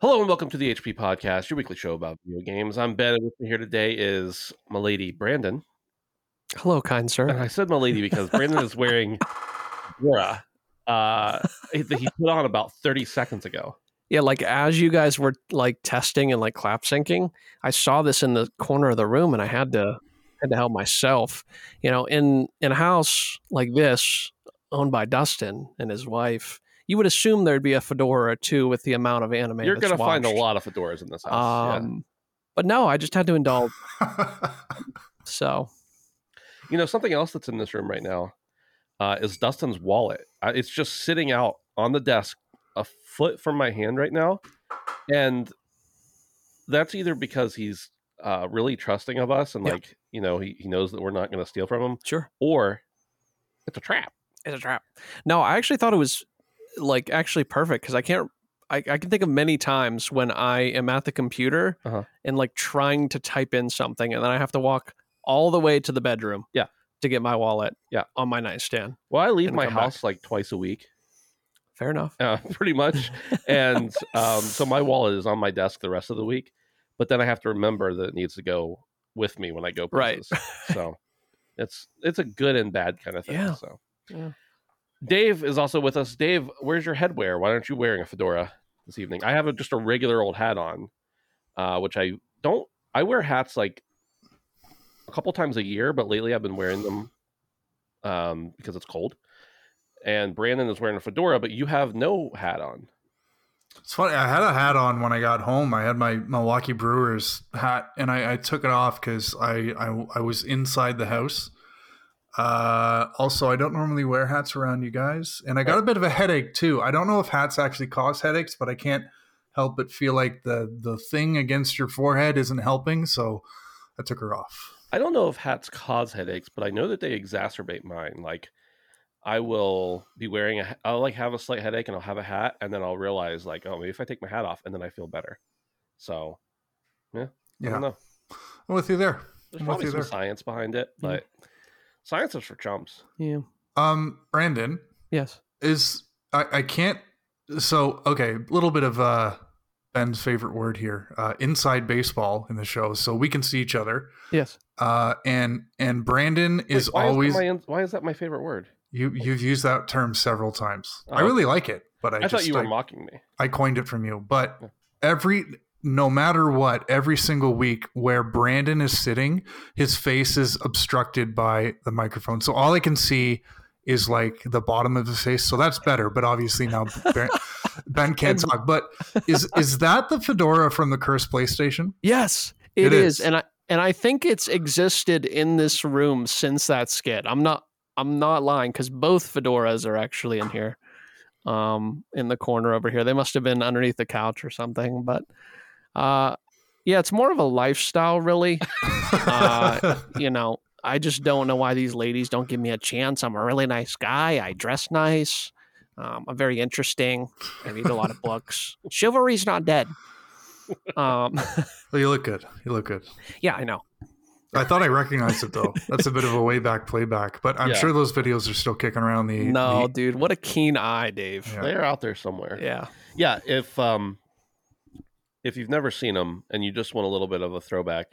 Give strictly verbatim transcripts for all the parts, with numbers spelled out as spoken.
Hello and welcome to the H P Podcast, your weekly show about video games. I'm Ben, and with me here today is my lady, Brandon. Hello, kind sir. And I said my lady because Brandon is wearing Vera uh, that he put on about thirty seconds ago. Yeah, like as you guys were like testing and like clap syncing, I saw this in the corner of the room and I had to had to help myself. You know, in, in a house like this, owned by Dustin and his wife, you would assume there'd be a fedora or two with the amount of anime. You're going to find a lot of fedoras in this house. Um, yeah. But no, I just had to indulge. So, you know, something else that's in this room right now uh, is Dustin's wallet. I, it's just sitting out on the desk a foot from my hand right now. And that's either because he's uh, really trusting of us and yeah. like, you know, he, he knows that we're not going to steal from him. Sure. Or it's a trap. It's a trap. No, I actually thought it was like actually perfect because I can't I, I can think of many times when I am at the computer uh-huh. and like trying to type in something and then I have to walk all the way to the bedroom yeah to get my wallet yeah on my nightstand. Well, I leave my house back like twice a week. Fair enough. Uh, pretty much. And um so my wallet is on my desk the rest of the week, but then I have to remember that it needs to go with me when I go places. Right. So it's it's a good and bad kind of thing. Yeah. So yeah. Dave is also with us. Dave, where's your headwear? Why aren't you wearing a fedora this evening? I have a, just a regular old hat on, uh, which I don't... I wear hats like a couple times a year, but lately I've been wearing them um, because it's cold. And Brandon is wearing a fedora, but you have no hat on. It's funny. I had a hat on when I got home. I had my Milwaukee Brewers hat, and I, I took it off because I, I, I was inside the house. Uh, also, I don't normally wear hats around you guys, and I got a bit of a headache too. I don't know if hats actually cause headaches, but I can't help but feel like the, the thing against your forehead isn't helping, so I took her off. I don't know if hats cause headaches, but I know that they exacerbate mine. Like, I will be wearing a, I'll like have a slight headache and I'll have a hat, and then I'll realize like, oh, maybe if I take my hat off, and then I feel better. So, yeah, yeah. I don't know. I'm with you there. There's I'm probably with you some there. Science behind it, but... Mm-hmm. Science is for chumps. Yeah. Um, Brandon. Yes. Is I, I can't. So, okay. A little bit of uh, Ben's favorite word here. Uh, inside baseball in the show. So we can see each other. Yes. Uh, and, and Brandon is Wait, why always. Is that my, why is that my favorite word? You, you've used that term several times. Oh. I really like it, but I, I just, thought you were I, mocking me. I coined it from you, but yeah. every, no matter what, every single week where Brandon is sitting, his face is obstructed by the microphone. So all I can see is like the bottom of his face. So that's better. But obviously now Ben, Ben can't talk. But is is that the fedora from the cursed PlayStation? Yes, it, it is. is. And I and I think it's existed in this room since that skit. I'm not I'm not lying because both fedoras are actually in here, um, in the corner over here. They must have been underneath the couch or something, but. Uh, yeah, it's more of a lifestyle, really. Uh, you know, I just don't know why these ladies don't give me a chance. I'm a really nice guy. I dress nice. Um, I'm very interesting. I read a lot of books. Chivalry's not dead. Um, well, you look good. You look good. Yeah, I know. I thought I recognized it, though. That's a bit of a way back playback, but I'm yeah. sure those videos are still kicking around the... No, the... dude, what a keen eye, Dave. Yeah. They're out there somewhere. Yeah. Yeah, if... um. If you've never seen them and you just want a little bit of a throwback,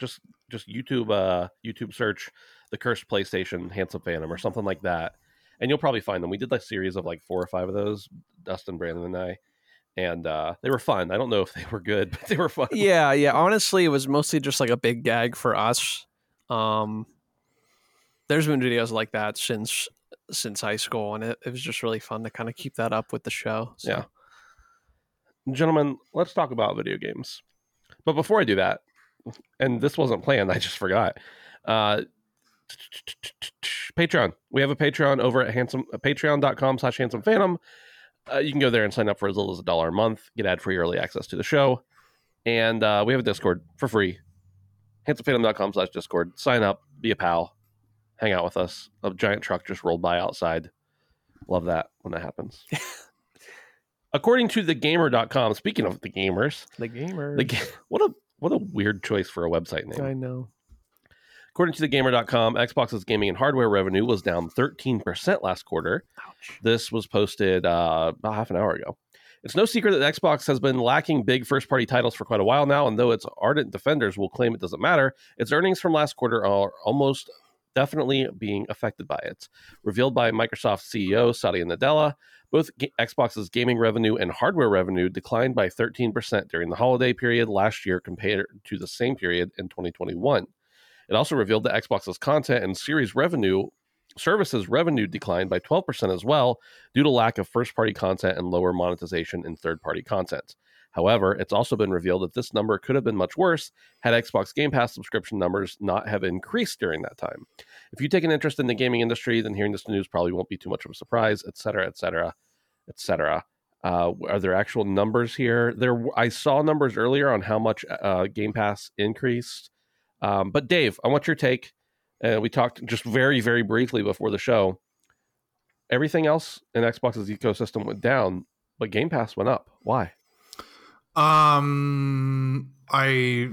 just just YouTube uh, YouTube search the cursed PlayStation handsome phantom or something like that, and you'll probably find them. We did a series of like four or five of those, Dustin, Brandon, and I, and uh, they were fun. I don't know if they were good, but they were fun. Yeah, yeah. Honestly, it was mostly just like a big gag for us. Um, there's been videos like that since since high school, and it, it was just really fun to kind of keep that up with the show. So. Yeah. Gentlemen, let's talk about video games. But before I do that, and this wasn't planned, I just forgot. Uh, Patreon. We have a Patreon over at handsome uh, patreon.com slash handsome phantom. Uh, you can go there and sign up for as little as a dollar a month, get ad free early access to the show. And uh, we have a Discord for free. handsome phantom dot com slash Discord. Sign up, be a pal, hang out with us. A giant truck just rolled by outside. Love that when that happens. According to the gamer dot com, speaking of the gamers, the gamers, the ga- what a what a weird choice for a website name. I know. According to the gamer dot com, Xbox's gaming and hardware revenue was down thirteen percent last quarter. Ouch. This was posted uh, about half an hour ago. It's no secret that Xbox has been lacking big first-party titles for quite a while now, and though its ardent defenders will claim it doesn't matter, its earnings from last quarter are almost definitely being affected by it. Revealed by Microsoft C E O Satya Nadella, both G- Xbox's gaming revenue and hardware revenue declined by thirteen percent during the holiday period last year compared to the same period in twenty twenty-one. It also revealed that Xbox's content and series revenue services revenue declined by twelve percent as well due to lack of first-party content and lower monetization in third-party content. However, it's also been revealed that this number could have been much worse had Xbox Game Pass subscription numbers not have increased during that time. If you take an interest in the gaming industry, then hearing this news probably won't be too much of a surprise, et cetera, et cetera, et cetera. Uh, are there actual numbers here? There, I saw numbers earlier on how much uh, Game Pass increased. Um, but Dave, I want your take. Uh, we talked just very, very briefly before the show. Everything else in Xbox's ecosystem went down, but Game Pass went up. Why? Um, I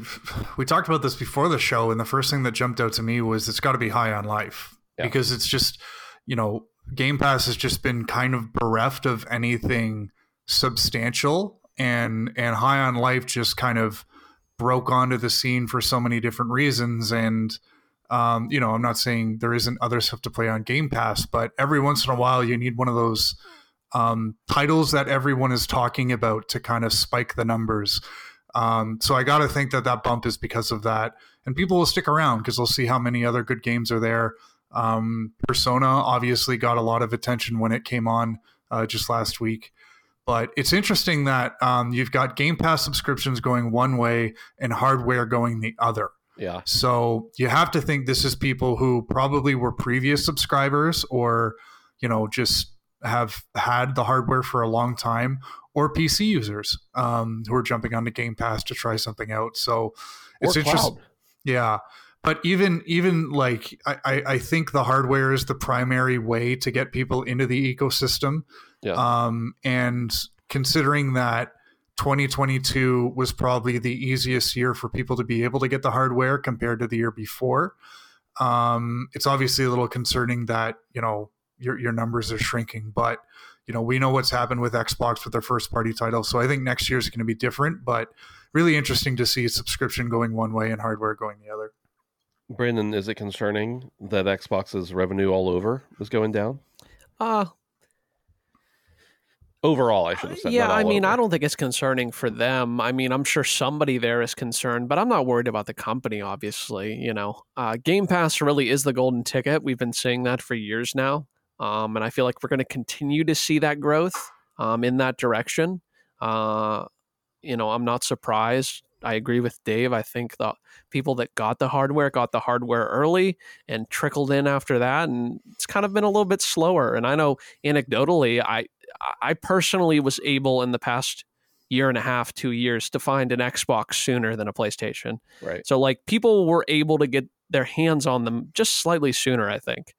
we talked about this before the show, and the first thing that jumped out to me was it's got to be High on Life. Yeah. Because it's just, you know, Game Pass has just been kind of bereft of anything substantial, and and High on Life just kind of broke onto the scene for so many different reasons. And um, you know, I'm not saying there isn't other stuff to play on Game Pass, but every once in a while you need one of those um, titles that everyone is talking about to kind of spike the numbers. Um, so I got to think that that bump is because of that, and people will stick around because they'll see how many other good games are there. Um, Persona obviously got a lot of attention when it came on uh, just last week. But it's interesting that um, you've got Game Pass subscriptions going one way and hardware going the other. Yeah. So you have to think this is people who probably were previous subscribers, or, you know, just have had the hardware for a long time, or P C users um, who are jumping onto Game Pass to try something out. So it's interesting. Yeah. But even even like I, I think the hardware is the primary way to get people into the ecosystem. Yeah. Um, and considering that twenty twenty-two was probably the easiest year for people to be able to get the hardware compared to the year before, um, it's obviously a little concerning that, you know, your your numbers are shrinking. But, you know, we know what's happened with Xbox with their first party title. So I think next year is going to be different, but really interesting to see subscription going one way and hardware going the other. Brandon, is it concerning that Xbox's revenue all over is going down? Uh, Overall, I should have said. Yeah, I mean, over. I don't think it's concerning for them. I mean, I'm sure somebody there is concerned, but I'm not worried about the company, obviously. You know, uh, Game Pass really is the golden ticket. We've been saying that for years now, um, and I feel like we're going to continue to see that growth um, in that direction. Uh, you know, I'm not surprised. I agree with Dave. I think the people that got the hardware got the hardware early and trickled in after that, and it's kind of been a little bit slower. And I know anecdotally, I I personally was able in the past year and a half, two years to find an Xbox sooner than a PlayStation. Right. So like people were able to get their hands on them just slightly sooner, I think.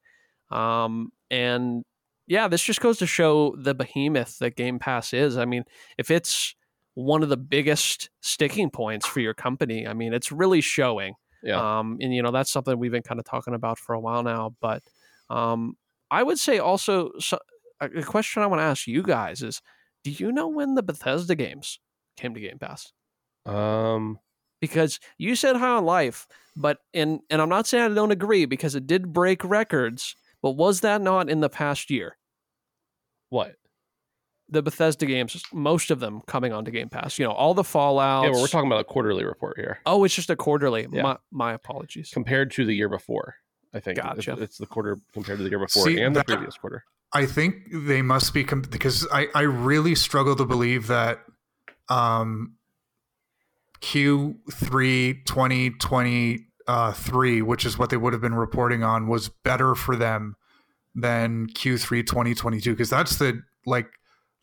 Um, and yeah, this just goes to show the behemoth that Game Pass is. I mean, if it's one of the biggest sticking points for your company, I mean, it's really showing. Yeah. Um, and, you know, that's something we've been kind of talking about for a while now. But um, I would say also so, a question I want to ask you guys is, do you know when the Bethesda games came to Game Pass? Um, because you said High on Life, but and, and I'm not saying I don't agree because it did break records, but was that not in the past year? What? The Bethesda games, most of them coming onto Game Pass. You know, all the Fallouts. Yeah, well, we're talking about a quarterly report here. Oh, it's just a quarterly. Yeah. My, my apologies. Compared to the year before, I think. Gotcha. It's, it's the quarter compared to the year before. See, and that, the previous quarter. I think they must be, com- because I, I really struggle to believe that um, Q three twenty twenty-three, which is what they would have been reporting on, was better for them than Q three twenty twenty-two, because that's the like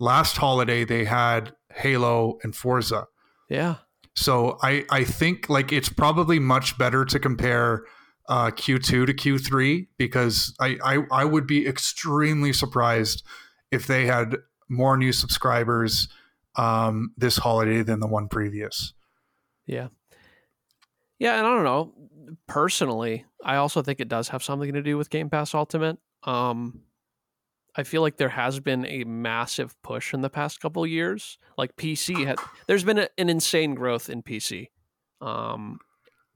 last holiday they had Halo and Forza. Yeah. So I, I think like it's probably much better to compare uh, Q two to Q three, because I, I, I would be extremely surprised if they had more new subscribers um, this holiday than the one previous. Yeah. Yeah, and I don't know. Personally, I also think it does have something to do with Game Pass Ultimate. Um, I feel like there has been a massive push in the past couple of years. Like P C, had, there's been a, an insane growth in P C. Um,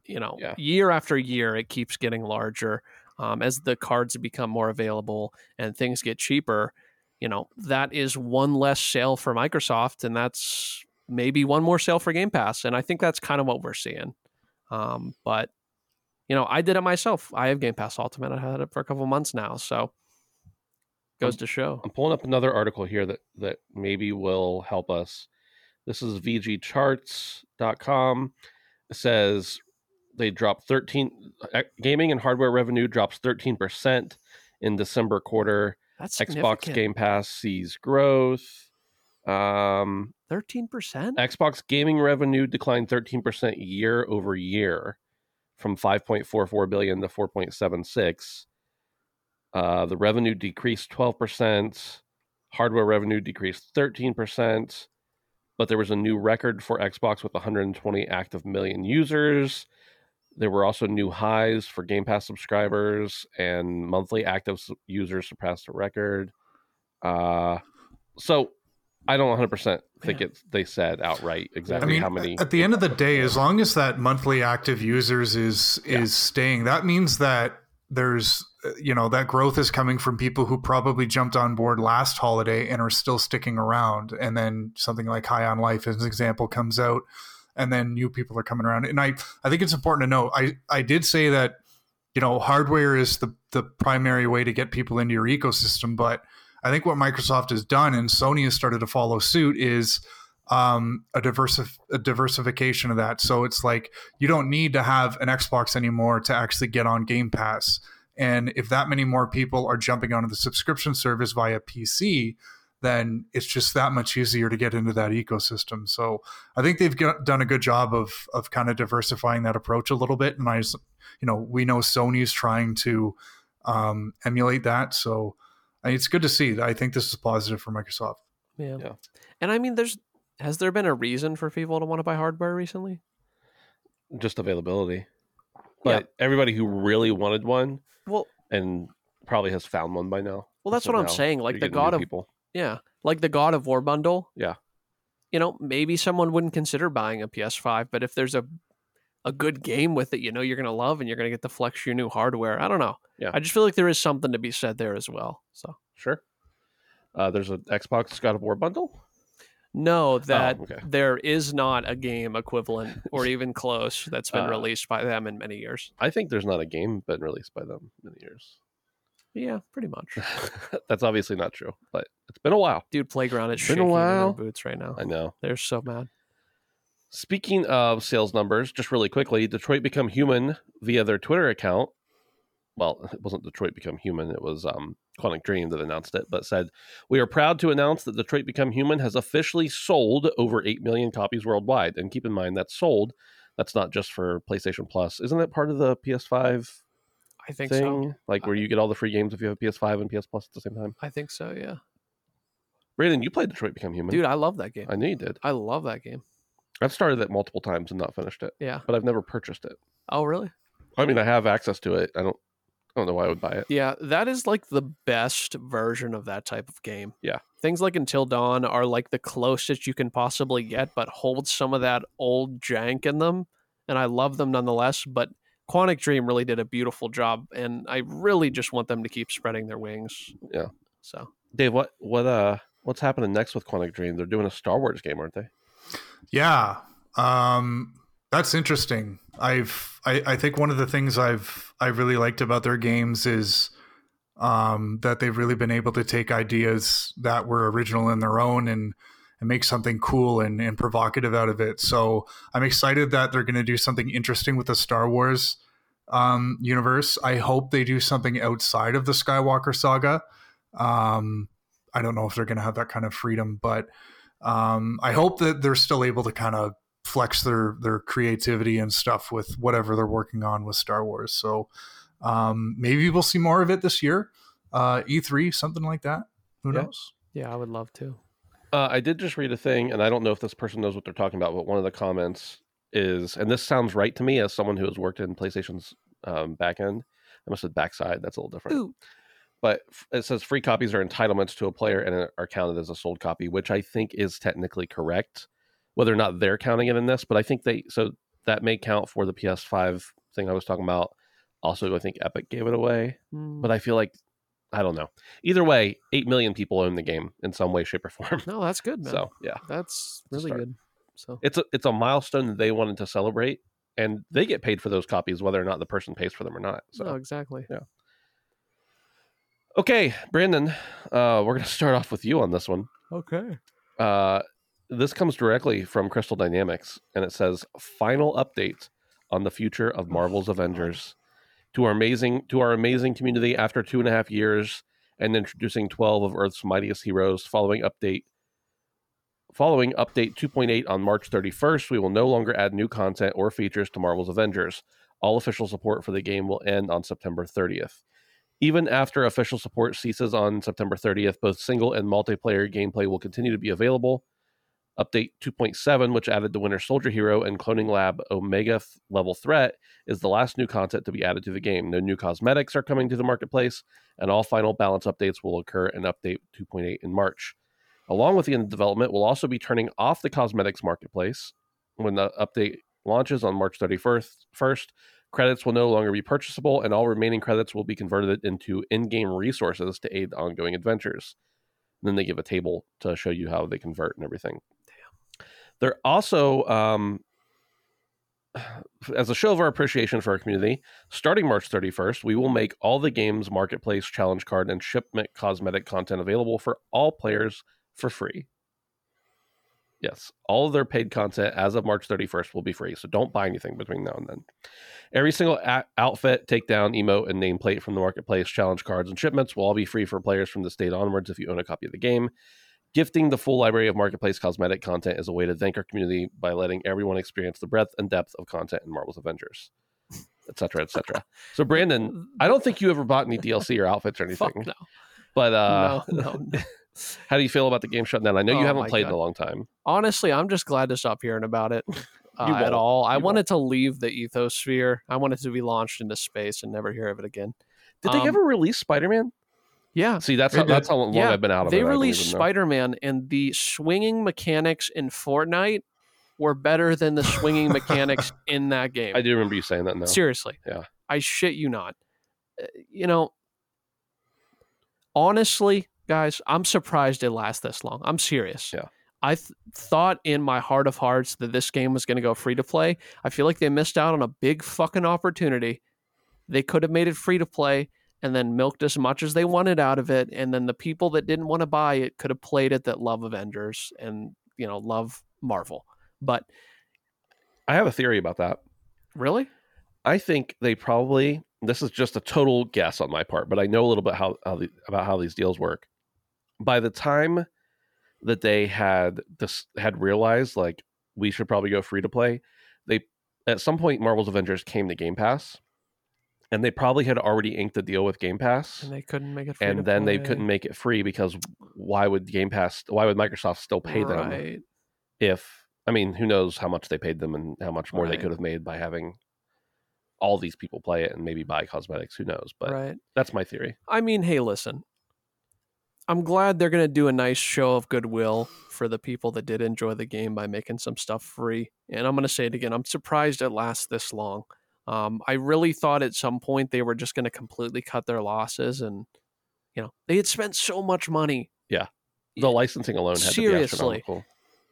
you know, yeah. year after year, it keeps getting larger. Um, as the cards become more available and things get cheaper, you know, that is one less sale for Microsoft, and that's maybe one more sale for Game Pass. And I think that's kind of what we're seeing. Um, but, you know, I did it myself. I have Game Pass Ultimate. I had it for a couple months now, so goes I'm, to show. I'm pulling up another article here that, that maybe will help us. This is V G charts dot com. It says they dropped thirteen gaming and hardware revenue drops thirteen percent in December quarter. That's Xbox Game Pass sees growth. Um, thirteen percent? Xbox gaming revenue declined thirteen percent year over year from five point four four billion to four point seven six. Uh, the revenue decreased twelve percent. Hardware revenue decreased thirteen percent. But there was a new record for Xbox with one hundred twenty active million users. There were also new highs for Game Pass subscribers, and monthly active users surpassed a record. Uh, so I don't one hundred percent think yeah. it, they said outright exactly I mean, how many. At the end of the day, as long as that monthly active users is is yeah. staying, that means that there's, you know, that growth is coming from people who probably jumped on board last holiday and are still sticking around. And then something like High on Life, as an example, comes out, and then new people are coming around. And I, I think it's important to note, I, I did say that, you know, hardware is the, the primary way to get people into your ecosystem. But I think what Microsoft has done, and Sony has started to follow suit, is um, a, diversif- a diversification of that. So it's like, you don't need to have an Xbox anymore to actually get on Game Pass. And if that many more people are jumping onto the subscription service via P C, then it's just that much easier to get into that ecosystem. So I think they've got, done a good job of of kind of diversifying that approach a little bit. And I, just, you know, we know Sony's trying to um, emulate that. So it's good to see. I think this is positive for Microsoft. Yeah. yeah. And I mean, there's has there been a reason for people to want to buy hardware recently? Just availability. But yeah. everybody who really wanted one well, and probably has found one by now. Well, that's so what I'm saying. Like the God of people. Yeah, like the God of War bundle. Yeah. You know, maybe someone wouldn't consider buying a P S five, but if there's a a good game with it, you know, you're going to love and you're going to get to flex your new hardware. I don't know. Yeah. I just feel like there is something to be said there as well. So sure. Uh, there's an Xbox God of War bundle? No, that oh, okay. there is not a game equivalent or even close that's been uh, released by them in many years. I think there's not a game been released by them in many years. Yeah, pretty much. That's obviously not true, but it's been a while. Dude, Playground is shaking in their boots right now. I know. They're so mad. Speaking of sales numbers, just really quickly, Detroit Become Human via their Twitter account. Well, it wasn't Detroit Become Human. It was um, Quantic Dream that announced it, but said, "We are proud to announce that Detroit Become Human has officially sold over eight million copies worldwide." And keep in mind, that's sold. That's not just for PlayStation Plus. Isn't that part of the P S five? I think thing, so. Like where you get all the free games if you have a P S five and P S Plus at the same time. I think so, yeah. Brandon, you played Detroit Become Human. Dude, I love that game. I knew you did. I love that game. I've started it multiple times and not finished it. Yeah. But I've never purchased it. Oh, really? I mean, I have access to it. I don't I don't know why I would buy it. Yeah, that is like the best version of that type of game. Yeah. Things like Until Dawn are like the closest you can possibly get, but hold some of that old jank in them. And I love them nonetheless, but Quantic Dream really did a beautiful job, and I really just want them to keep spreading their wings. Yeah. So, Dave, what what uh what's happening next with Quantic Dream? They're doing a Star Wars game, aren't they? Yeah. Um, that's interesting. I've I, I think one of the things I've I really liked about their games is um that they've really been able to take ideas that were original in their own and and make something cool and, and provocative out of it. So I'm excited that they're going to do something interesting with the Star Wars um, universe. I hope they do something outside of the Skywalker saga. Um, I don't know if they're going to have that kind of freedom, but um, I hope that they're still able to kind of flex their, their creativity and stuff with whatever they're working on with Star Wars. So um, maybe we'll see more of it this year. Uh, E three, something like that. Who yeah. knows? Yeah, I would love to. Uh, I did just read a thing, and I don't know if this person knows what they're talking about, but one of the comments is, and this sounds right to me as someone who has worked in PlayStation's um, back end. I must have backside. That's a little different. Ooh. But it says free copies are entitlements to a player and are counted as a sold copy, which I think is technically correct, whether or not they're counting it in this. But I think they, so that may count for the P S five thing I was talking about. Also, I think Epic gave it away, mm. but I feel like, I don't know. Either way, eight million people own the game in some way, shape, or form. No, that's good, man. So, yeah. That's really good. So it's a, it's a milestone that they wanted to celebrate, and they get paid for those copies, whether or not the person pays for them or not. So, no, exactly. Yeah. Okay, Brandon, uh, we're going to start off with you on this one. Okay. Uh, this comes directly from Crystal Dynamics, and it says, final update on the future of Marvel's Avengers. To our amazing to our amazing community after two and a half years and introducing twelve of Earth's mightiest heroes. Following update following update two point eight on March thirty-first, we will no longer add new content or features to Marvel's Avengers. All official support for the game will end on September thirtieth. Even after official support ceases on September thirtieth, both single and multiplayer gameplay will continue to be available. Update two point seven, which added the Winter Soldier hero and cloning lab Omega th- level threat, is the last new content to be added to the game. No new cosmetics are coming to the marketplace, and all final balance updates will occur in update two point eight in March. Along with the end development, we'll also be turning off the cosmetics marketplace. When the update launches on March thirty-first, credits will no longer be purchasable, and all remaining credits will be converted into in-game resources to aid ongoing adventures. And then they give a table to show you how they convert and everything. They're also, um, as a show of our appreciation for our community, starting March thirty-first, we will make all the game's marketplace, challenge card, and shipment cosmetic content available for all players for free. Yes, all of their paid content as of March thirty-first will be free, so don't buy anything between now and then. Every single a- outfit, takedown, emote, and nameplate from the marketplace, challenge cards, and shipments will all be free for players from this date onwards if you own a copy of the game. Gifting the full library of marketplace cosmetic content is a way to thank our community by letting everyone experience the breadth and depth of content in Marvel's Avengers, et cetera, et cetera. So, Brandon, I don't think you ever bought any D L C or outfits or anything. Fuck no. But uh, no, no, no. How do you feel about the game shutting down? I know you oh haven't played God. in a long time. Honestly, I'm just glad to stop hearing about it uh, at all. I you wanted won't. to leave the ethosphere. I wanted to be launched into space and never hear of it again. Did um, they ever release Spider-Man? Yeah. See, that's how, that's how long yeah. I've been out of they it. They released Spider-Man, and the swinging mechanics in Fortnite were better than the swinging mechanics in that game. I do remember you saying that now. Seriously. Yeah. I shit you not. Uh, you know, honestly, guys, I'm surprised it lasts this long. I'm serious. Yeah. I th- thought in my heart of hearts that this game was going to go free to play. I feel like they missed out on a big fucking opportunity. They could have made it free to play and then milked as much as they wanted out of it. And then the people that didn't want to buy it could have played it that love Avengers and, you know, love Marvel. But I have a theory about that. Really? I think they probably, this is just a total guess on my part, but I know a little bit how, how the, about how these deals work. By the time that they had this, had realized like we should probably go free to play, they, at some point, Marvel's Avengers came to Game Pass. And they probably had already inked a deal with Game Pass. And they couldn't make it free. And then play. they couldn't make it free because why would Game Pass, why would Microsoft still pay right. them if, I mean, who knows how much they paid them and how much more right. they could have made by having all these people play it and maybe buy cosmetics. Who knows? But right. that's my theory. I mean, hey, listen, I'm glad they're going to do a nice show of goodwill for the people that did enjoy the game by making some stuff free. And I'm going to say it again. I'm surprised it lasts this long. Um, I really thought at some point they were just going to completely cut their losses, and you know they had spent so much money. Yeah, the licensing alone had seriously to be astronomical.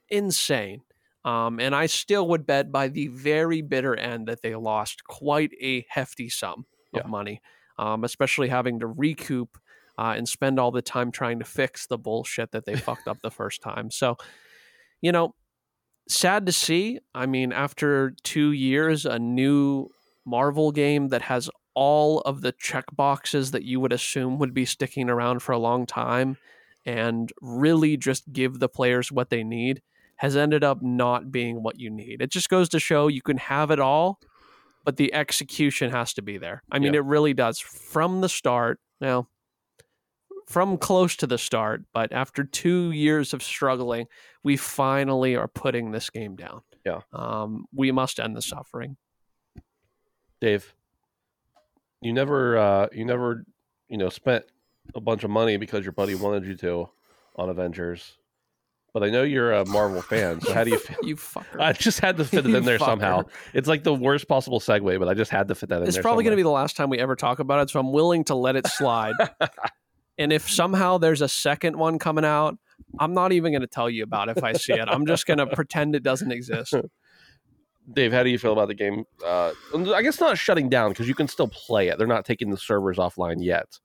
Insane. Um, and I still would bet by the very bitter end that they lost quite a hefty sum of yeah. money, um, especially having to recoup uh, and spend all the time trying to fix the bullshit that they fucked up the first time. So you know, sad to see. I mean, after two years, a new Marvel game that has all of the checkboxes that you would assume would be sticking around for a long time and really just give the players what they need has ended up not being what you need. It just goes to show you can have it all, but the execution has to be there. I mean, yeah. It really does from the start. Now, from close to the start, but after two years of struggling, we finally are putting this game down. Yeah. Um, we must end the suffering. Dave, you never, uh, you never, you know, spent a bunch of money because your buddy wanted you to on Avengers, but I know you're a Marvel fan. So how do you feel? You fucker. I just had to fit it in there fucker. somehow. It's like the worst possible segue, but I just had to fit that in it's there. It's probably going to be the last time we ever talk about it. So I'm willing to let it slide. And if somehow there's a second one coming out, I'm not even going to tell you about it if I see it. I'm just going to pretend it doesn't exist. Dave, how do you feel about the game? Uh, I guess not shutting down because you can still play it. They're not taking the servers offline yet,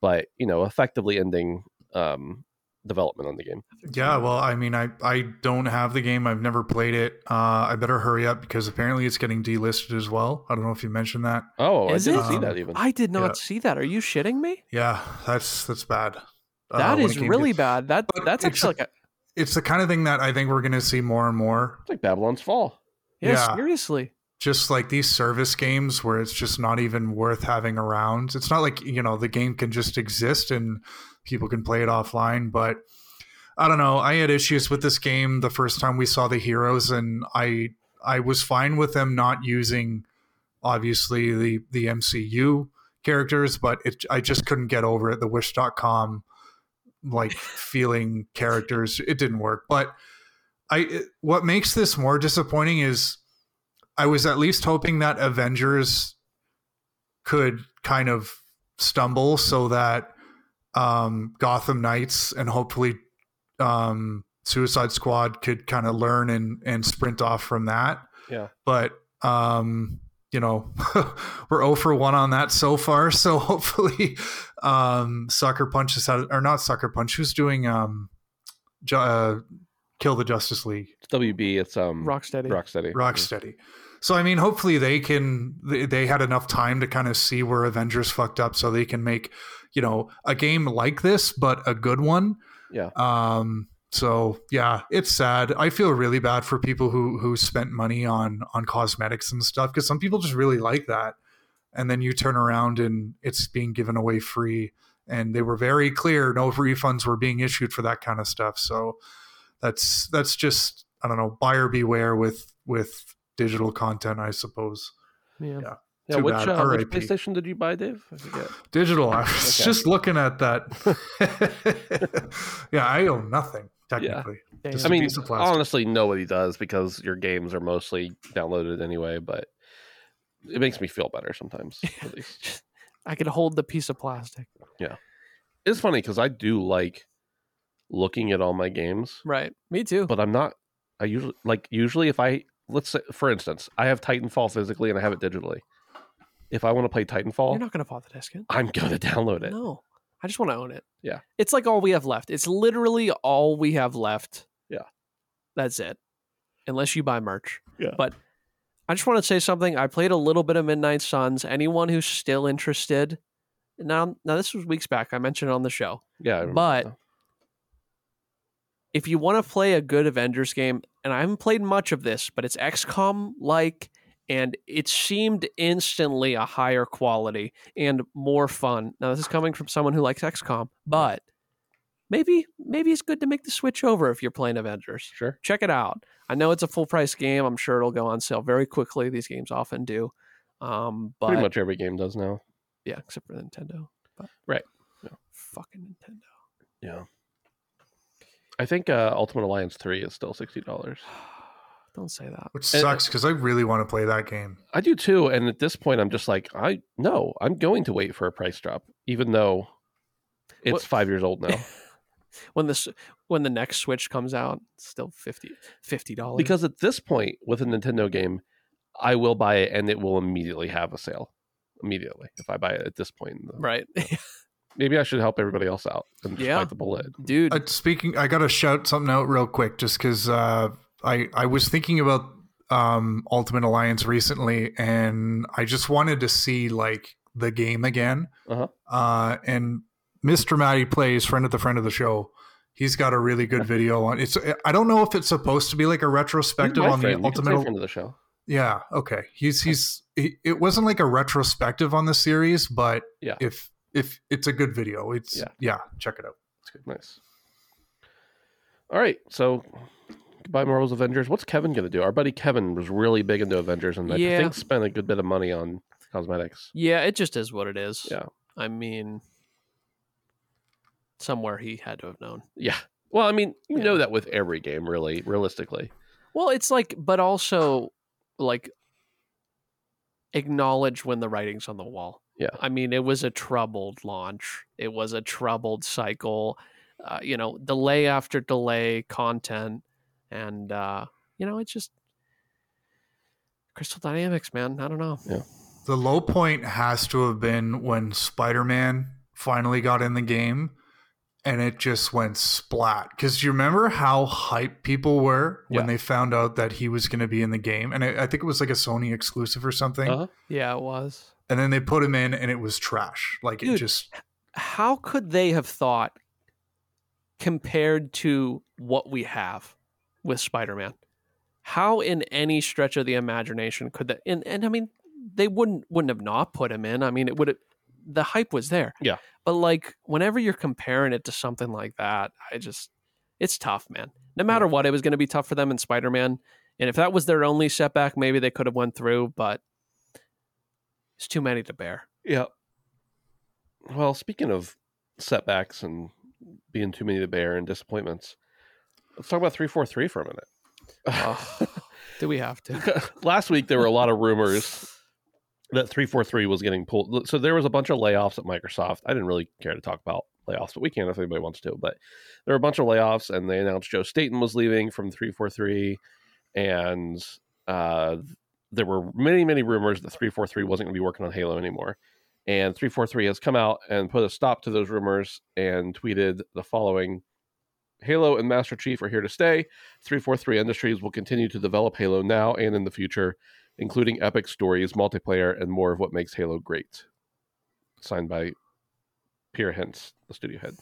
but, you know, effectively ending um, development on the game. Yeah, well, I mean, I, I don't have the game. I've never played it. Uh, I better hurry up because apparently it's getting delisted as well. I don't know if you mentioned that. Oh, Is I didn't it? see that even. I did not yeah. see that. Are you shitting me? Yeah, that's that's bad. That uh, is really gets... bad. That but That's actually like a... It's the kind of thing that I think we're going to see more and more. It's like Babylon's Fall. Yeah, yeah, seriously. Just like these service games where it's just not even worth having around. It's not like, you know, the game can just exist and people can play it offline. But I don't know. I had issues with this game the first time we saw the heroes, and I I was fine with them not using, obviously, the, the M C U characters, but it, I just couldn't get over it. The wish dot com, like, feeling characters, it didn't work. But I, what makes this more disappointing is I was at least hoping that Avengers could kind of stumble so that um, Gotham Knights and hopefully um, Suicide Squad could kind of learn and, and sprint off from that. Yeah. But, um, you know, we're oh for one on that so far. So hopefully um, Sucker Punch is out, or not Sucker Punch. Who's doing um, uh, Kill the Justice League? It's W B. It's um Rocksteady. Rocksteady. Rocksteady. So I mean, hopefully they can. They, they had enough time to kind of see where Avengers fucked up, so they can make, you know, a game like this, but a good one. Yeah. Um. So yeah, it's sad. I feel really bad for people who who spent money on on cosmetics and stuff because some people just really like that, and then you turn around and it's being given away free, and they were very clear no refunds were being issued for that kind of stuff. So. That's that's just, I don't know, buyer beware with with digital content, I suppose. Yeah. Yeah. yeah which, uh, which PlayStation did you buy, Dave? I forget. Digital. I was okay. just looking at that. yeah, I own nothing, technically. Yeah. I mean, honestly, nobody does because your games are mostly downloaded anyway, but it makes me feel better sometimes. At least. I could hold the piece of plastic. Yeah. It's funny because I do like looking at all my games, right? Me too. But I'm not. I usually like usually if I let's say for instance, I have Titanfall physically and I have it digitally. If I want to play Titanfall, you're not going to pop the disc in. I'm going to download it. No, I just want to own it. Yeah, it's like all we have left. It's literally all we have left. Yeah, that's it. Unless you buy merch. Yeah. But I just want to say something. I played a little bit of Midnight Suns. Anyone who's still interested. Now, now this was weeks back. I mentioned it on the show. Yeah, I remember but. That. If you want to play a good Avengers game, and I haven't played much of this, but it's X COM-like, and it seemed instantly a higher quality and more fun. Now, this is coming from someone who likes X COM, but maybe maybe it's good to make the switch over if you're playing Avengers. Sure. Check it out. I know it's a full-price game. I'm sure it'll go on sale very quickly. These games often do. Um, but pretty much every game does now. Yeah, except for Nintendo. But right. Yeah. Fucking Nintendo. Yeah. I think uh, Ultimate Alliance three is still sixty dollars. Don't say that. Which sucks because I really want to play that game. I do too. And at this point, I'm just like, I no, I'm going to wait for a price drop, even though it's what? five years old now. when, this, when the next Switch comes out, it's still fifty dollars. Because at this point, with a Nintendo game, I will buy it and it will immediately have a sale. Immediately, if I buy it at this point. In the, right. maybe I should help everybody else out and just yeah. bite the bullet. Dude. Uh, speaking, I got to shout something out real quick just because uh, I, I was thinking about um, Ultimate Alliance recently, and I just wanted to see like the game again. Uh-huh. Uh, and Mister Matty Plays, friend of the friend of the show, he's got a really good video on it's. I don't know if it's supposed to be like a retrospective on friend. the Ultimate Alliance. Friend of the show. Yeah. Okay. He's he's. He, it wasn't like a retrospective on the series, but yeah. if if it's a good video, it's yeah. yeah check it out. It's good. Nice. All right. So goodbye, Marvel's Avengers. What's Kevin going to do? Our buddy Kevin was really big into Avengers, and yeah. I think spent a good bit of money on cosmetics. Yeah. It just is what it is. Yeah. I mean, somewhere he had to have known. Yeah. Well, I mean, you yeah. know that with every game, really, realistically. Well, it's like, but also. Like, acknowledge when the writing's on the wall. Yeah. I mean, it was a troubled launch. It was a troubled cycle. Uh, you know, delay after delay, content. And, uh, you know, it's just Crystal Dynamics, man. I don't know. Yeah. The low point has to have been when Spider-Man finally got in the game and it just went splat. Because you remember how hyped people were when yeah. they found out that he was going to be in the game? And I, I think it was like a Sony exclusive or something. Uh-huh. Yeah, it was. And then they put him in and it was trash. Like, dude, it just... How could they have thought compared to what we have with Spider-Man? How in any stretch of the imagination could that... And, and I mean, they wouldn't wouldn't have not put him in. I mean, it would have... The hype was there. Yeah. But like whenever you're comparing it to something like that, I just, it's tough, man. No matter what, it was going to be tough for them in Spider-Man. And if that was their only setback, maybe they could have went through, but it's too many to bear. Yeah. Well, speaking of setbacks and being too many to bear and disappointments, let's talk about three forty-three for a minute. Oh, do we have to? Last week, there were a lot of rumors that three forty-three was getting pulled. So there was a bunch of layoffs at Microsoft. I didn't really care to talk about layoffs, but we can if anybody wants to. But there were a bunch of layoffs, and they announced Joe Staten was leaving from three forty-three. And uh, there were many, many rumors that three forty-three wasn't going to be working on Halo anymore. And three forty-three has come out and put a stop to those rumors and tweeted the following: Halo and Master Chief are here to stay. three forty-three Industries will continue to develop Halo now and in the future, including epic stories, multiplayer, and more of what makes Halo great. Signed by Pierre Hentz, the studio head.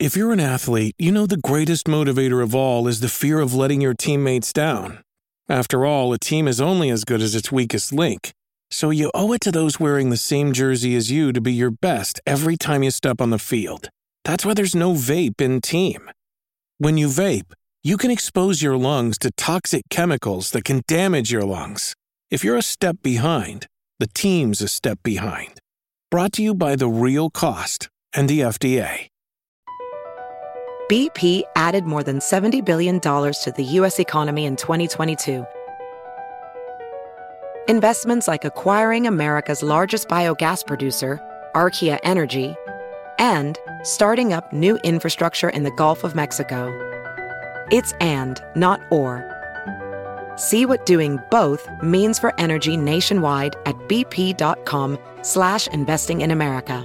If you're an athlete, you know the greatest motivator of all is the fear of letting your teammates down. After all, a team is only as good as its weakest link. So you owe it to those wearing the same jersey as you to be your best every time you step on the field. That's why there's no vape in team. When you vape, you can expose your lungs to toxic chemicals that can damage your lungs. If you're a step behind, the team's a step behind. Brought to you by The Real Cost and the F D A. B P added more than seventy billion dollars to the U S economy in twenty twenty-two. Investments like acquiring America's largest biogas producer, Archaea Energy, and starting up new infrastructure in the Gulf of Mexico. It's and, not or. See what doing both means for energy nationwide at bp.com slash investing in America.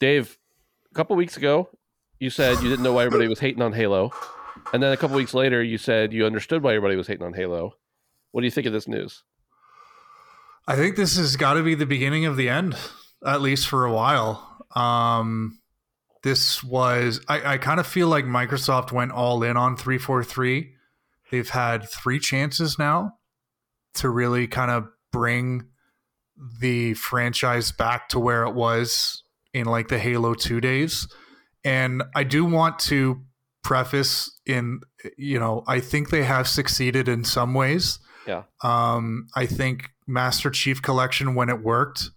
Dave, a couple weeks ago, you said you didn't know why everybody was hating on Halo. And then a couple weeks later, you said you understood why everybody was hating on Halo. What do you think of this news? I think this has got to be the beginning of the end, at least for a while. Um... This was, I, I kind of feel like Microsoft went all in on three forty-three. They've had three chances now to really kind of bring the franchise back to where it was in like the Halo two days. And I do want to preface in, you know, I think they have succeeded in some ways. Yeah. Um, I think Master Chief Collection, when it worked,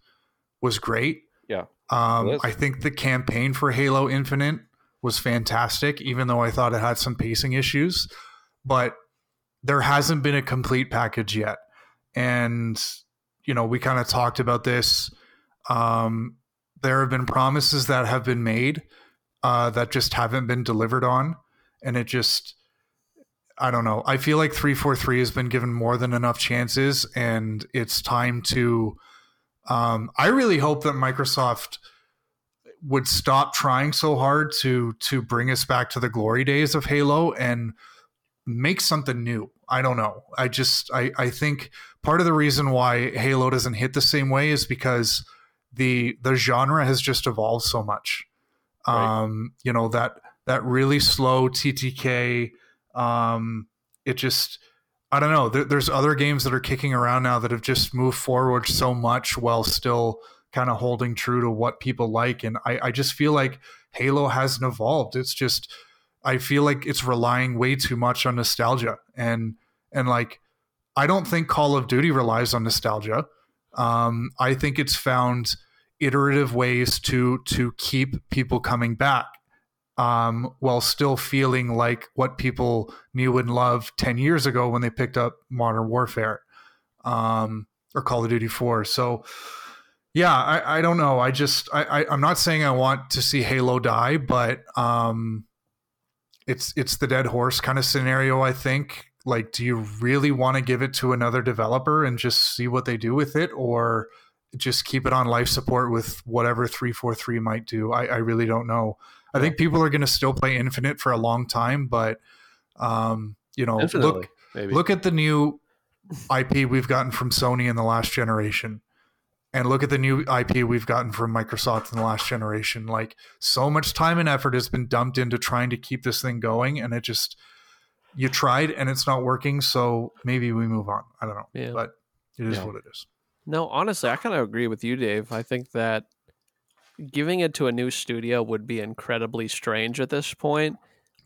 was great. Yeah. Um, I think the campaign for Halo Infinite was fantastic, even though I thought it had some pacing issues. But there hasn't been a complete package yet. And, you know, we kind of talked about this. Um, there have been promises that have been made uh, that just haven't been delivered on. And it just, I don't know. I feel like three forty-three has been given more than enough chances, and it's time to Um, I really hope that Microsoft would stop trying so hard to to bring us back to the glory days of Halo and make something new. I don't know. I just I, I think part of the reason why Halo doesn't hit the same way is because the the genre has just evolved so much. Right. Um, you know, that that really slow T T K. Um, it just I don't know. There, there's other games that are kicking around now that have just moved forward so much while still kind of holding true to what people like. And I, I just feel like Halo hasn't evolved. It's just, I feel like it's relying way too much on nostalgia. And, and like, I don't think Call of Duty relies on nostalgia. Um, I think it's found iterative ways to, to keep people coming back, um, while still feeling like what people knew and loved ten years ago when they picked up Modern Warfare, um, or Call of Duty four. So, yeah, I, I don't know. I just I, I I'm not saying I want to see Halo die, but um, it's it's the dead horse kind of scenario, I think. Like, do you really want to give it to another developer and just see what they do with it, or just keep it on life support with whatever three forty-three might do? I, I really don't know. I think people are going to still play Infinite for a long time, but um, you know, Infinitely, look maybe. look at the new I P we've gotten from Sony in the last generation. And look at the new I P we've gotten from Microsoft in the last generation. Like, so much time and effort has been dumped into trying to keep this thing going, and it just, you tried and it's not working, so maybe we move on. I don't know. Yeah. But it is yeah. what it is. No, honestly, I kind of agree with you, Dave. I think that giving it to a new studio would be incredibly strange at this point.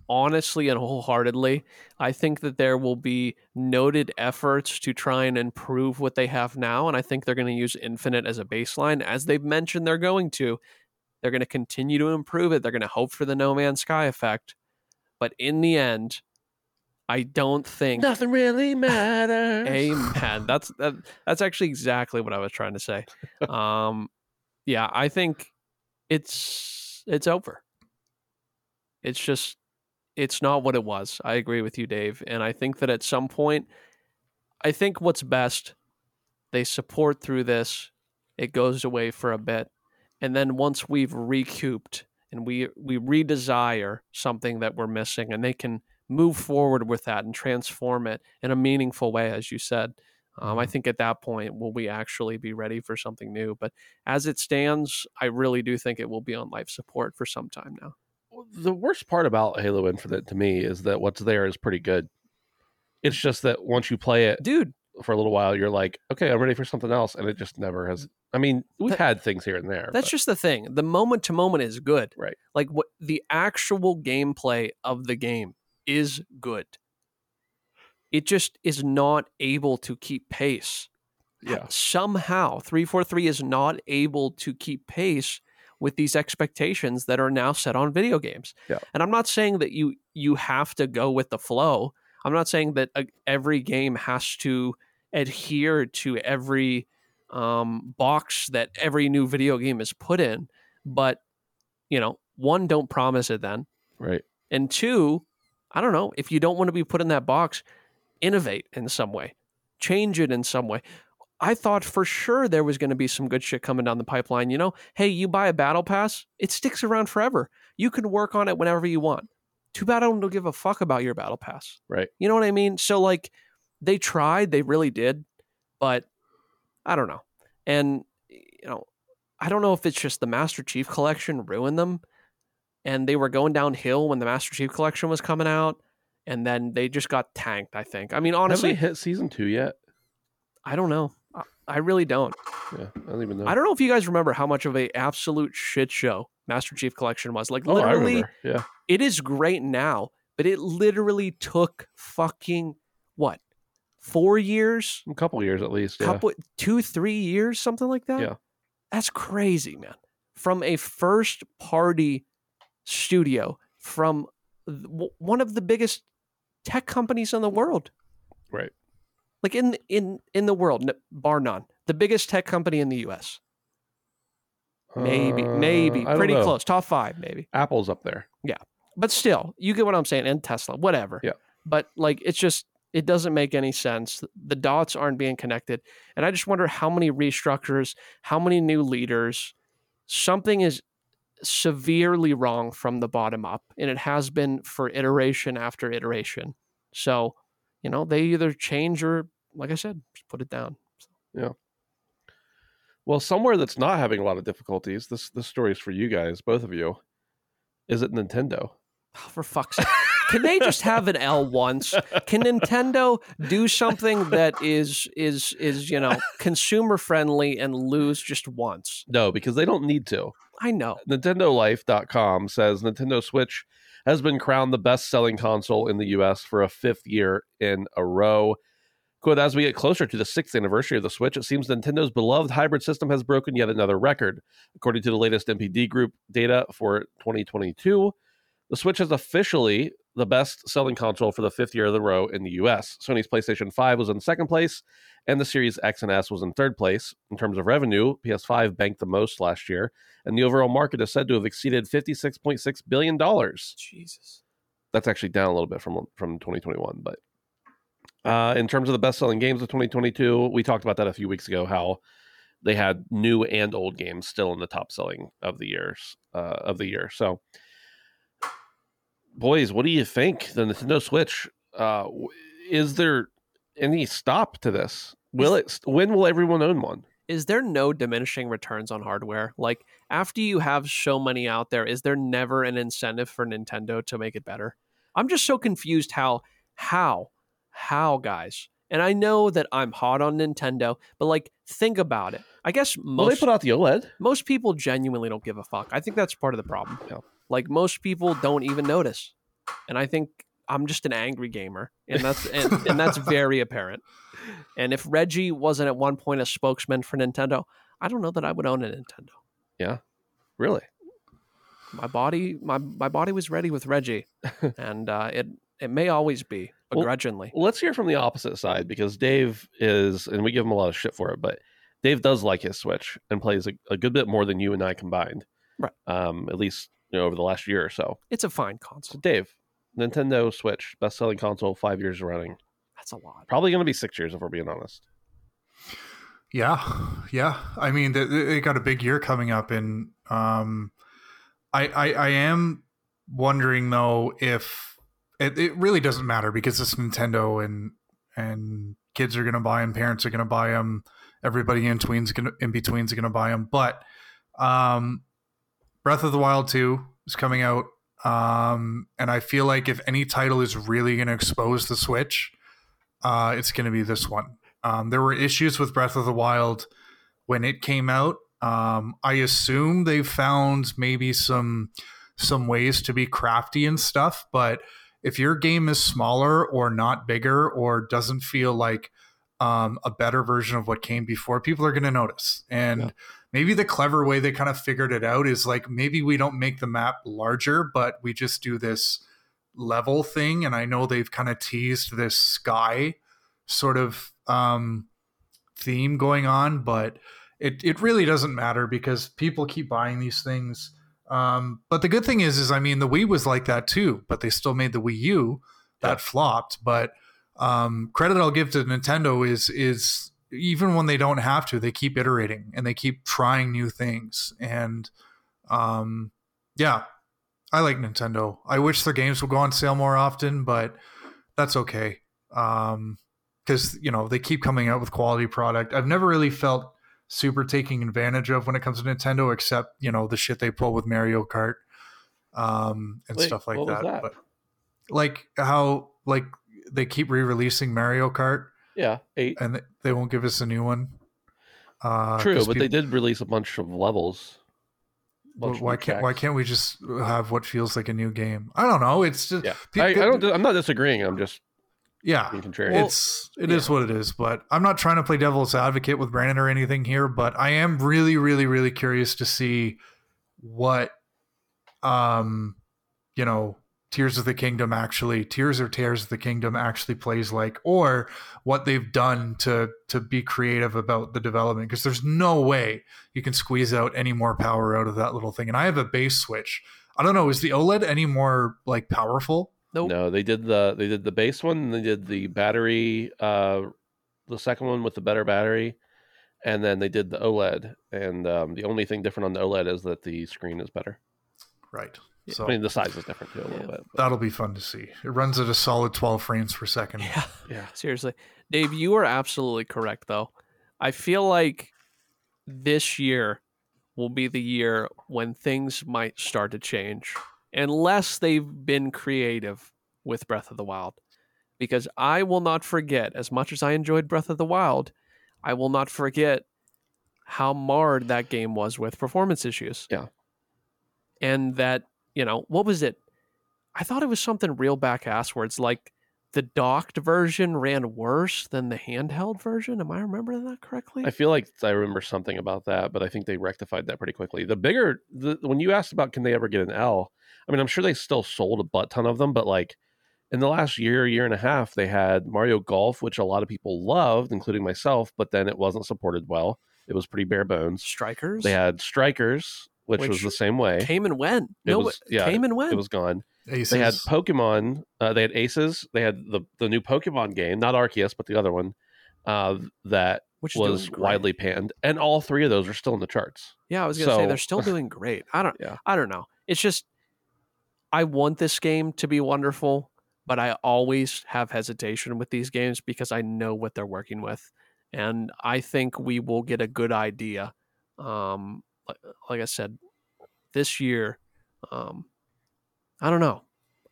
Honestly and wholeheartedly, I think that there will be noted efforts to try and improve what they have now, and I think they're going to use Infinite as a baseline. As they've mentioned, they're going to. They're going to continue to improve it. They're going to hope for the No Man's Sky effect. But in the end, I don't think... Nothing really matters. Amen. That's, that, that's actually exactly what I was trying to say. Um, yeah, I think it's it's over. It's just... It's not what it was. I agree with you, Dave. And I think that at some point, I think what's best, they support through this, it goes away for a bit. And then once we've recouped and we, we redesire something that we're missing, and they can move forward with that and transform it in a meaningful way, as you said, um, I think at that point, will we actually be ready for something new? But as it stands, I really do think it will be on life support for some time now. The worst part about Halo Infinite to me is that what's there is pretty good. It's just that once you play it, dude, for a little while, you're like, okay, I'm ready for something else. And it just never has. I mean, we've that, had things here and there. That's but. just the thing. The moment to moment is good. Right. Like, what the actual gameplay of the game is good. It just is not able to keep pace. Yeah. Somehow three forty-three is not able to keep pace with these expectations that are now set on video games. Yeah. And I'm not saying that you you have to go with the flow. I'm not saying that a, every game has to adhere to every um, box that every new video game is put in. But, you know, one, don't promise it then. Right. And two, I don't know, if you don't want to be put in that box, innovate in some way. Change it in some way. I thought for sure there was going to be some good shit coming down the pipeline. You know, hey, you buy a battle pass, it sticks around forever. You can work on it whenever you want. Too bad I don't give a fuck about your battle pass. Right. You know what I mean? So, like, they tried, they really did, but I don't know. And, you know, I don't know if it's just the Master Chief Collection ruined them, and they were going downhill when the Master Chief Collection was coming out, and then they just got tanked, I think. I mean, honestly. Have they hit season two yet? I don't know. I really don't. Yeah, I don't even know. I don't know if you guys remember how much of a absolute shit show Master Chief Collection was. Like, oh, literally, yeah. It is great now, but it literally took fucking, what, four years? A couple years at least, yeah. Couple, two, three years, something like that? Yeah. That's crazy, man. From a first-party studio, from one of the biggest tech companies in the world. Right. Like, in in in the world, bar none, the biggest tech company in the U S Maybe, uh, maybe, pretty know. close, top five, maybe. Apple's up there, yeah. But still, you get what I'm saying. And Tesla, whatever. Yeah. But like, it's just It doesn't make any sense. The dots aren't being connected. And I just wonder how many restructures, how many new leaders, something is severely wrong from the bottom up. And it has been for iteration after iteration. So, you know, they either change or, like I said, just put it down. Yeah. Well, somewhere that's not having a lot of difficulties, this this story is for you guys, both of you. Is it Nintendo? Oh, for fuck's sake. Can they just have an L once? Can Nintendo do something that is is is you know consumer friendly and lose just once? No, because they don't need to. I know. Nintendo Life dot com says Nintendo Switch has been crowned the best-selling console in the U S for a fifth year in a row. Quote, as we get closer to the sixth anniversary of the Switch, it seems Nintendo's beloved hybrid system has broken yet another record. According to the latest N P D Group data for twenty twenty-two, the Switch is officially the best-selling console for the fifth year in a row in the U S. Sony's PlayStation five was in second place, and the Series X and S was in third place. In terms of revenue, P S five banked the most last year, and the overall market is said to have exceeded fifty-six point six billion dollars. Jesus. That's actually down a little bit from, from twenty twenty-one, but... Uh, in terms of the best-selling games of twenty twenty-two, we talked about that a few weeks ago, how they had new and old games still in the top-selling of the years uh, of the year. So... Boys, what do you think? The Nintendo Switch, uh, is there any stop to this? Will it? When will everyone own one? Is there no diminishing returns on hardware? Like, after you have so many out there, is there never an incentive for Nintendo to make it better? I'm just so confused how, how, how, guys. And I know that I'm hot on Nintendo, but, like, think about it. I guess most... Well, they put out the OLED. Most people genuinely don't give a fuck. I think that's part of the problem. Yeah. Like, most people don't even notice. And I think I'm just an angry gamer. And that's and, and that's very apparent. And if Reggie wasn't at one point a spokesman for Nintendo, I don't know that I would own a Nintendo. Yeah. Really? My body my, my body was ready with Reggie. And uh, it, it may always be, begrudgingly. Well, let's hear from the opposite side, because Dave is, and we give him a lot of shit for it, but Dave does like his Switch and plays a, a good bit more than you and I combined. Right. Um, at least... You know, over the last year or so. It's a fine console. So Dave, Nintendo Switch, best-selling console, five years running. That's a lot. Probably going to be six years, if we're being honest. Yeah, yeah. I mean, they, they got a big year coming up, and um, I, I, I am wondering though if it, it really doesn't matter, because it's Nintendo, and and kids are going to buy them, parents are going to buy them, everybody in between's going in between's going to buy them, but um. Breath of the Wild two is coming out, um, and I feel like if any title is really going to expose the Switch, uh, it's going to be this one. Um, there were issues with Breath of the Wild when it came out. Um, I assume they found maybe some some ways to be crafty and stuff, but if your game is smaller or not bigger or doesn't feel like um, a better version of what came before, people are going to notice. And yeah. Maybe the clever way they kind of figured it out is like, maybe we don't make the map larger, but we just do this level thing. And I know they've kind of teased this sky sort of um, theme going on, but it, it really doesn't matter because people keep buying these things. Um, but the good thing is, is I mean, the Wii was like that too, but they still made the Wii U that yeah. flopped. But um, credit I'll give to Nintendo is, is, even when they don't have to, they keep iterating and they keep trying new things. And um, yeah, I like Nintendo. I wish their games would go on sale more often, but that's okay. Um, cause you know, they keep coming out with quality product. I've never really felt super taking advantage of when it comes to Nintendo, except, you know, the shit they pull with Mario Kart um, and Wait, stuff like that. that. But like how, like they keep re-releasing Mario Kart. Yeah, eight, and they won't give us a new one. Uh, True, but people... they did release a bunch of levels. Bunch why of can't tracks. Why can't we just have what feels like a new game? I don't know. It's just yeah. people... I, I don't. I'm not disagreeing. I'm just yeah. being contrarian. Well, it's it yeah. is what it is. But I'm not trying to play devil's advocate with Brandon or anything here. But I am really, really, really curious to see what um you know. Tears of the Kingdom actually, Tears or Tears of the Kingdom actually plays like, or what they've done to to be creative about the development, because there's no way you can squeeze out any more power out of that little thing. And I have a base Switch. I don't know, is the OLED any more like powerful? Nope. No, they did the they did the base one, and they did the battery, uh, the second one with the better battery, and then they did the OLED. And um, the only thing different on the OLED is that the screen is better. Right. Yeah. So I mean, the size is different too a yeah. little bit. But. That'll be fun to see. It runs at a solid twelve frames per second. Yeah. Yeah. Seriously, Dave, you are absolutely correct, though. I feel like this year will be the year when things might start to change. Unless they've been creative with Breath of the Wild. Because I will not forget, as much as I enjoyed Breath of the Wild, I will not forget how marred that game was with performance issues. Yeah. And that, you know, what was it? I thought it was something real back-ass where it's like the docked version ran worse than the handheld version. Am I remembering that correctly? I feel like I remember something about that, but I think they rectified that pretty quickly. The bigger, the, when you asked about can they ever get an L, I mean, I'm sure they still sold a butt ton of them, but like in the last year, year and a half, they had Mario Golf, which a lot of people loved, including myself, but then it wasn't supported well. It was pretty bare bones. Strikers. They had Strikers, which, which was the same way. Came and went. It no, was, yeah, came and went. It was gone. Aces. They had Pokemon. Uh, they had Aces. They had the, the new Pokemon game, not Arceus, but the other one uh, that which was widely panned. And all three of those are still in the charts. Yeah, I was going to so, say they're still doing great. I don't. Yeah. I don't know. It's just. I want this game to be wonderful, but I always have hesitation with these games because I know what they're working with. And I think we will get a good idea. Um, like I said, this year, um, I don't know.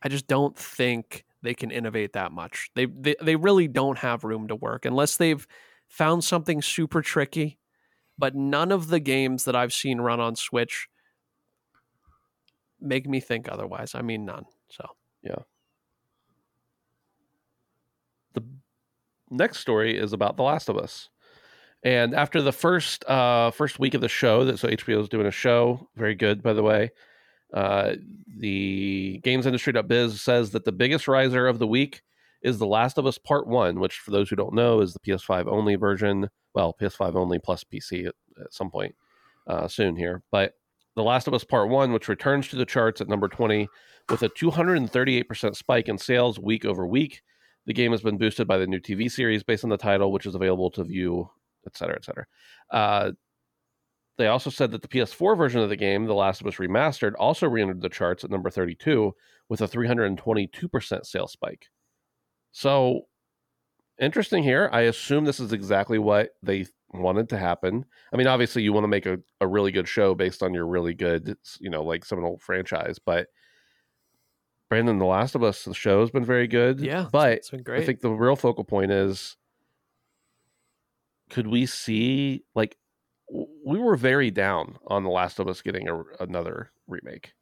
I just don't think they can innovate that much. They, they they really don't have room to work unless they've found something super tricky. But none of the games that I've seen run on Switch make me think otherwise. I mean, none. So, yeah. The next story is about The Last of Us. And after the first uh, first week of the show, that so H B O is doing a show, very good, by the way, uh, the gamesindustry dot biz says that the biggest riser of the week is The Last of Us Part One, which for those who don't know is the P S five only version. Well, P S five only plus P C at, at some point uh, soon here. But The Last of Us Part One, which returns to the charts at number twenty with a two hundred thirty-eight percent spike in sales week over week. The game has been boosted by the new T V series based on the title, which is available to view, et cetera, et cetera. Uh, they also said that the P S four version of the game, The Last of Us Remastered, also re-entered the charts at number thirty-two with a three hundred twenty-two percent sales spike. So, interesting here. I assume this is exactly what they wanted to happen. I mean, obviously you want to make a, a really good show based on your really good, you know, like some old franchise, but Brandon, The Last of Us, the show has been very good. Yeah. But it's been great. I think the real focal point is, could we see, like, we were very down on The Last of Us getting a, another remake.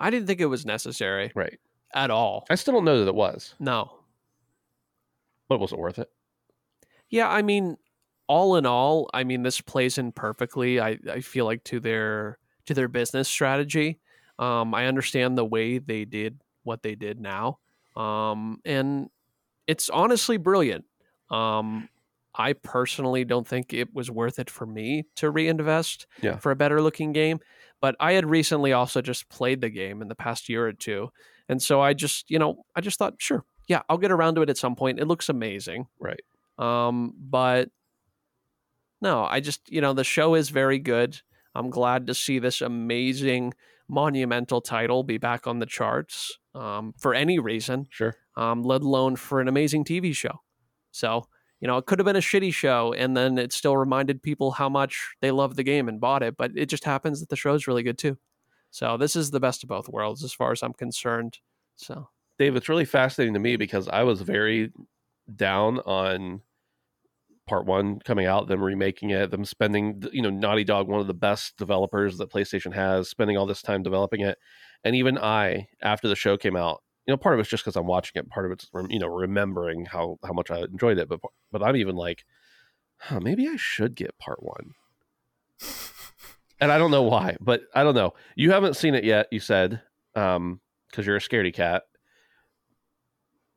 I didn't think it was necessary. Right. At all. I still don't know that it was. No. But was it worth it? Yeah, I mean, all in all, I mean, this plays in perfectly, I, I feel like, to their to their business strategy. Um, I understand the way they did what they did now. Um, and it's honestly brilliant. Um, I personally don't think it was worth it for me to reinvest yeah. for a better looking game. But I had recently also just played the game in the past year or two. And so I just, you know, I just thought, sure. Yeah, I'll get around to it at some point. It looks amazing. Right. Um, but no, I just, you know, the show is very good. I'm glad to see this amazing, monumental title be back on the charts um, for any reason. Sure. Um, let alone for an amazing T V show. So, you know, it could have been a shitty show, and then it still reminded people how much they loved the game and bought it. But it just happens that the show's really good, too. So this is the best of both worlds as far as I'm concerned. So, Dave, it's really fascinating to me because I was very down on part one coming out, them remaking it, them spending, you know, Naughty Dog, one of the best developers that PlayStation has, spending all this time developing it. And even I, after the show came out, you know, part of it's just because I'm watching it, part of it's, you know, remembering how, how much I enjoyed it. But, but I'm even like, huh, maybe I should get part one. And I don't know why, but I don't know. You haven't seen it yet, you said, um, because you're a scaredy cat.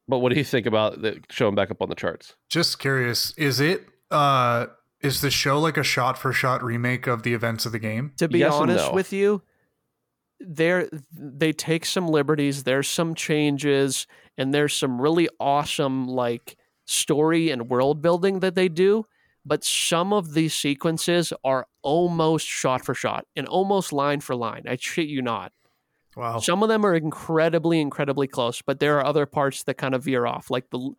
But what do you think about the showing back up on the charts? Just curious, is it uh, is the show like a shot for shot remake of the events of the game? To be yes honest no. with you, there they take some liberties, there's some changes, and there's some really awesome like story and world building that they do, but some of these sequences are almost shot for shot and almost line for line. I shit you not. Wow. Some of them are incredibly, incredibly close, but there are other parts that kind of veer off. Like the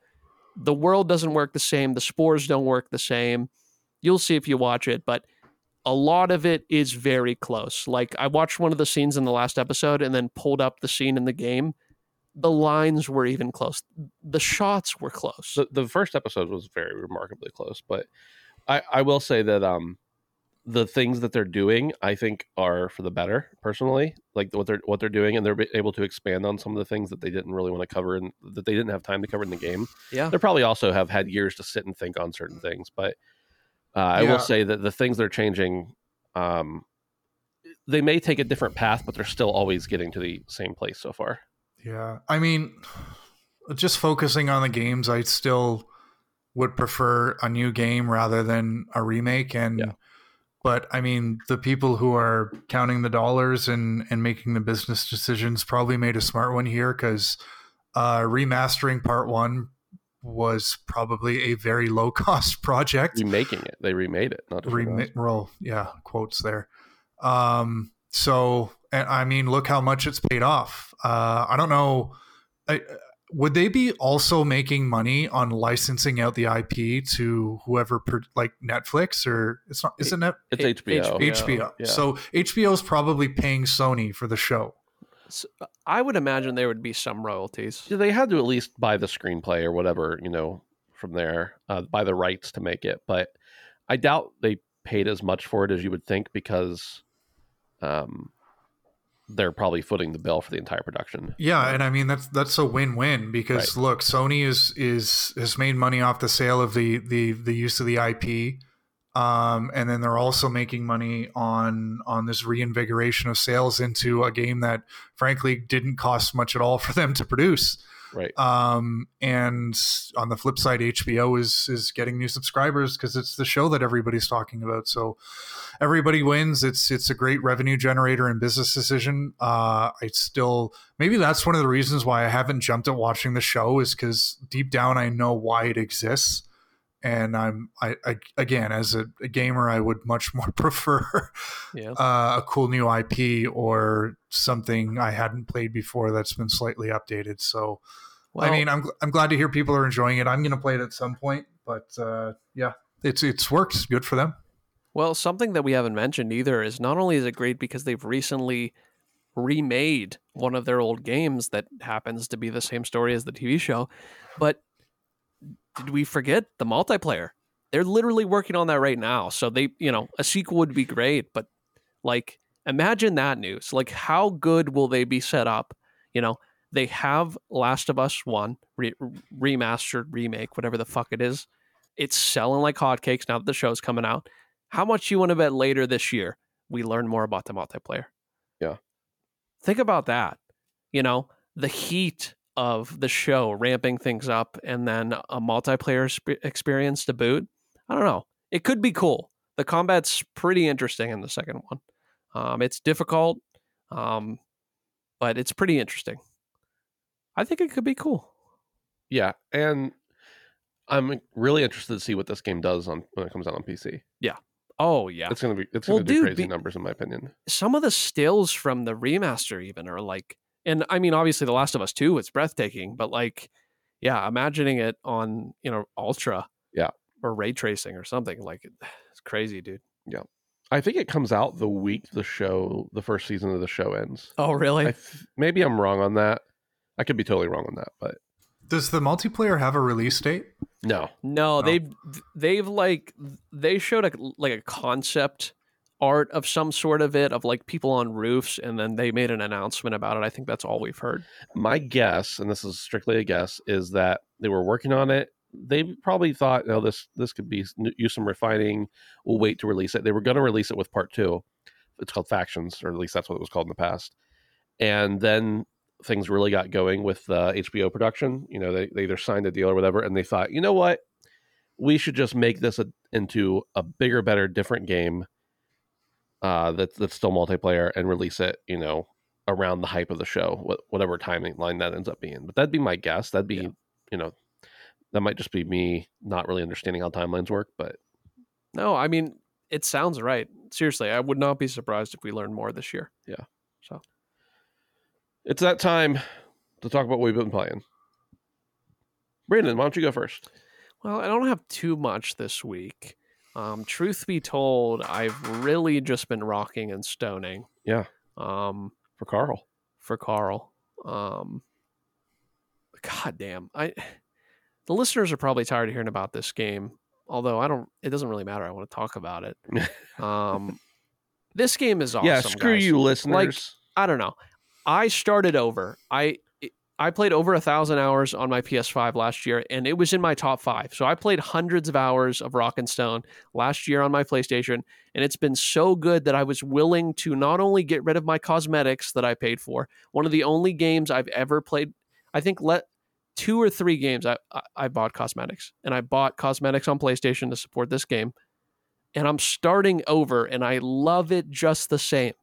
the world doesn't work the same. The spores don't work the same. You'll see if you watch it, but a lot of it is very close. Like I watched one of the scenes in the last episode and then pulled up the scene in the game. The lines were even close. The shots were close. The, the first episode was very remarkably close, but I, I will say that um, the things that they're doing, I think, are for the better. Personally, like what they're what they're doing, and they're able to expand on some of the things that they didn't really want to cover and that they didn't have time to cover in the game. Yeah, they probably also have had years to sit and think on certain things, but uh, I yeah. will say that the things they're changing, um, they may take a different path, but they're still always getting to the same place so far. Yeah, I mean, just focusing on the games, I still would prefer a new game rather than a remake. And yeah. But, I mean, the people who are counting the dollars and, and making the business decisions probably made a smart one here, because uh, remastering Part one was probably a very low-cost project. Remaking it. They remade it. Not Rema- roll, yeah, quotes there. Um, so... And I mean, look how much it's paid off. Uh, I don't know. I, would they be also making money on licensing out the I P to whoever, per, like Netflix or it's not, isn't it? It's H- H B O. H B O. Yeah. So H B O is probably paying Sony for the show. So I would imagine there would be some royalties. Yeah, they had to at least buy the screenplay or whatever, you know, from there, uh, buy the rights to make it. But I doubt they paid as much for it as you would think, because, um, they're probably footing the bill for the entire production. Yeah, and I mean that's that's a win-win, because right. Look, Sony is is has made money off the sale of the the the use of the I P, um, and then they're also making money on on this reinvigoration of sales into a game that frankly didn't cost much at all for them to produce. Right. Um, and on the flip side, H B O is is getting new subscribers because it's the show that everybody's talking about. So everybody wins. It's it's a great revenue generator and business decision. Uh, I still maybe that's one of the reasons why I haven't jumped at watching the show, is because deep down I know why it exists, and I'm I, I again as a, a gamer I would much more prefer yeah. uh, a cool new I P or something I hadn't played before that's been slightly updated. So. Well, I mean, I'm I'm glad to hear people are enjoying it. I'm going to play it at some point, but uh, yeah, it's it's worked. Good for them. Well, something that we haven't mentioned either is not only is it great because they've recently remade one of their old games that happens to be the same story as the T V show, but did we forget the multiplayer? They're literally working on that right now. So they, you know, a sequel would be great, but like, imagine that news. Like, how good will they be set up? You know. They have Last of Us one, re- remastered, remake, whatever the fuck it is. It's selling like hotcakes now that the show's coming out. How much you want to bet later this year we learn more about the multiplayer? Yeah. Think about that. You know, the heat of the show ramping things up and then a multiplayer sp- experience to boot. I don't know. It could be cool. The combat's pretty interesting in the second one. Um, it's difficult, um, but it's pretty interesting. I think it could be cool. Yeah, and I'm really interested to see what this game does on when it comes out on P C. Yeah. Oh yeah. It's gonna be it's well, gonna do dude, crazy be, numbers in my opinion. Some of the stills from the remaster even are like, and I mean obviously The Last of Us two, it's breathtaking, but like, yeah, imagining it on, you know, Ultra, yeah, or ray tracing or something, like it's crazy, dude. Yeah. I think it comes out the week the show, the first season of the show ends. Oh really? I th- maybe I'm wrong on that. I could be totally wrong on that, but does the multiplayer have a release date? No, no, no. they've they've like they showed a, like a concept art of some sort of it of like people on roofs, and then they made an announcement about it. I think that's all we've heard. My guess, and this is strictly a guess, is that they were working on it. They probably thought, no, this this could be use some refining. We'll wait to release it. They were going to release it with part two. It's called Factions, or at least that's what it was called in the past, and then. Things really got going with uh, H B O production. You know, they, they either signed a deal or whatever, and they thought, you know what, we should just make this a, into a bigger, better, different game uh, that, that's still multiplayer and release it, you know, around the hype of the show, whatever timeline that ends up being. But that'd be my guess. That'd be, yeah. you know, that might just be me not really understanding how timelines work. But no, I mean, it sounds right. Seriously, I would not be surprised if we learned more this year. Yeah. So it's that time to talk about what we've been playing. Brandon, why don't you go first? Well, I don't have too much this week. Um, truth be told, I've really just been rocking and stoning. Yeah. Um, for Carl. For Carl. Um, God damn. I, the listeners are probably tired of hearing about this game, although I don't, it doesn't really matter. I want to talk about it. Um, this game is awesome. Yeah, screw guys. You listeners. Like, I don't know. I started over. I, I played over a thousand hours on my P S five last year, and it was in my top five. So I played hundreds of hours of Rock and Stone last year on my PlayStation, and it's been so good that I was willing to not only get rid of my cosmetics that I paid for, one of the only games I've ever played, I think let two or three games I, I, I bought cosmetics, and I bought cosmetics on PlayStation to support this game, and I'm starting over, and I love it just the same.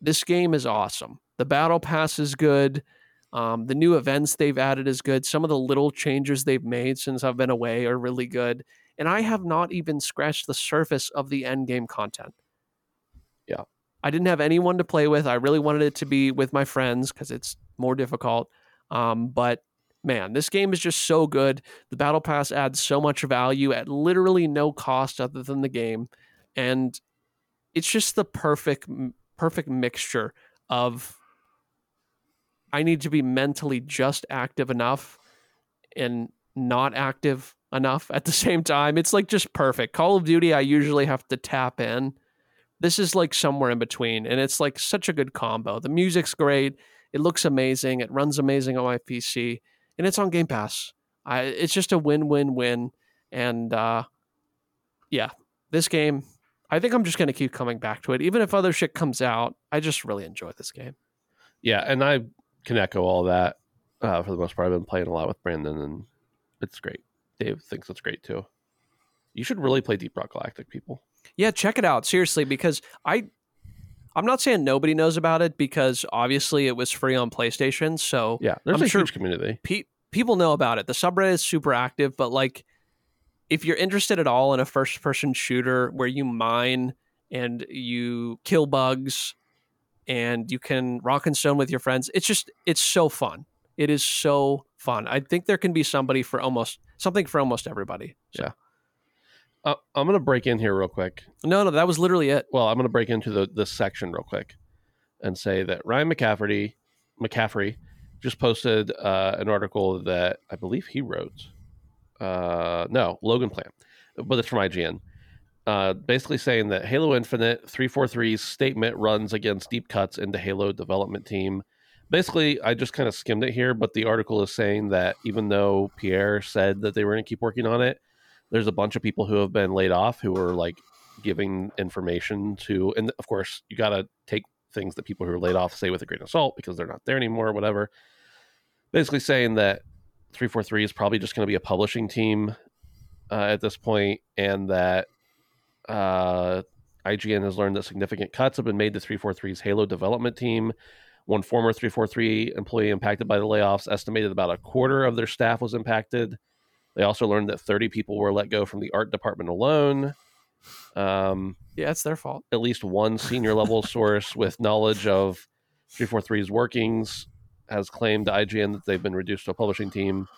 This game is awesome. The Battle Pass is good. Um, the new events they've added is good. Some of the little changes they've made since I've been away are really good. And I have not even scratched the surface of the end game content. Yeah. I didn't have anyone to play with. I really wanted it to be with my friends because it's more difficult. Um, but man, this game is just so good. The Battle Pass adds so much value at literally no cost other than the game. And it's just the perfect, perfect mixture of I need to be mentally just active enough and not active enough at the same time. It's like just perfect. Call of Duty, I usually have to tap in. This is like somewhere in between, and it's like such a good combo. The music's great. It looks amazing. It runs amazing on my P C, and it's on Game Pass. I, it's just a win-win-win, and uh, yeah, this game, I think I'm just going to keep coming back to it. Even if other shit comes out, I just really enjoy this game. Yeah, and I can echo all that uh, for the most part. I've been playing a lot with Brandon, and it's great. Dave thinks it's great too. You should really play Deep Rock Galactic, people. Yeah, check it out seriously, because I, I'm not saying nobody knows about it, because obviously it was free on PlayStation. So yeah, there's I'm a sure huge community. Pe- people know about it. The subreddit is super active, but like, if you're interested at all in a first-person shooter where you mine and you kill bugs, and you can rock and stone with your friends. It's just, it's so fun. It is so fun. I think there can be somebody for almost, something for almost everybody. So. Yeah. Uh, I'm going to break in here real quick. No, no, that was literally it. Well, I'm going to break into the this section real quick and say that Ryan McCafferty, McCaffrey just posted uh, an article that I believe he wrote. Uh, no, Logan Plant, but it's from I G N. Uh, basically saying that Halo Infinite three forty-three's statement runs against deep cuts into Halo development team. Basically, I just kind of skimmed it here, but the article is saying that even though Pierre said that they were going to keep working on it, there's a bunch of people who have been laid off who are like giving information to, and of course, you got to take things that people who are laid off say with a grain of salt because they're not there anymore, or whatever. Basically saying that three forty-three is probably just going to be a publishing team uh, at this point, and that Uh, I G N has learned that significant cuts have been made to three forty-three's Halo development team. One former three forty-three employee impacted by the layoffs estimated about a quarter of their staff was impacted. They also learned that thirty people were let go from the art department alone. Um, yeah, it's their fault. At least one senior level source with knowledge of three forty-three's workings has claimed to I G N that they've been reduced to a publishing team.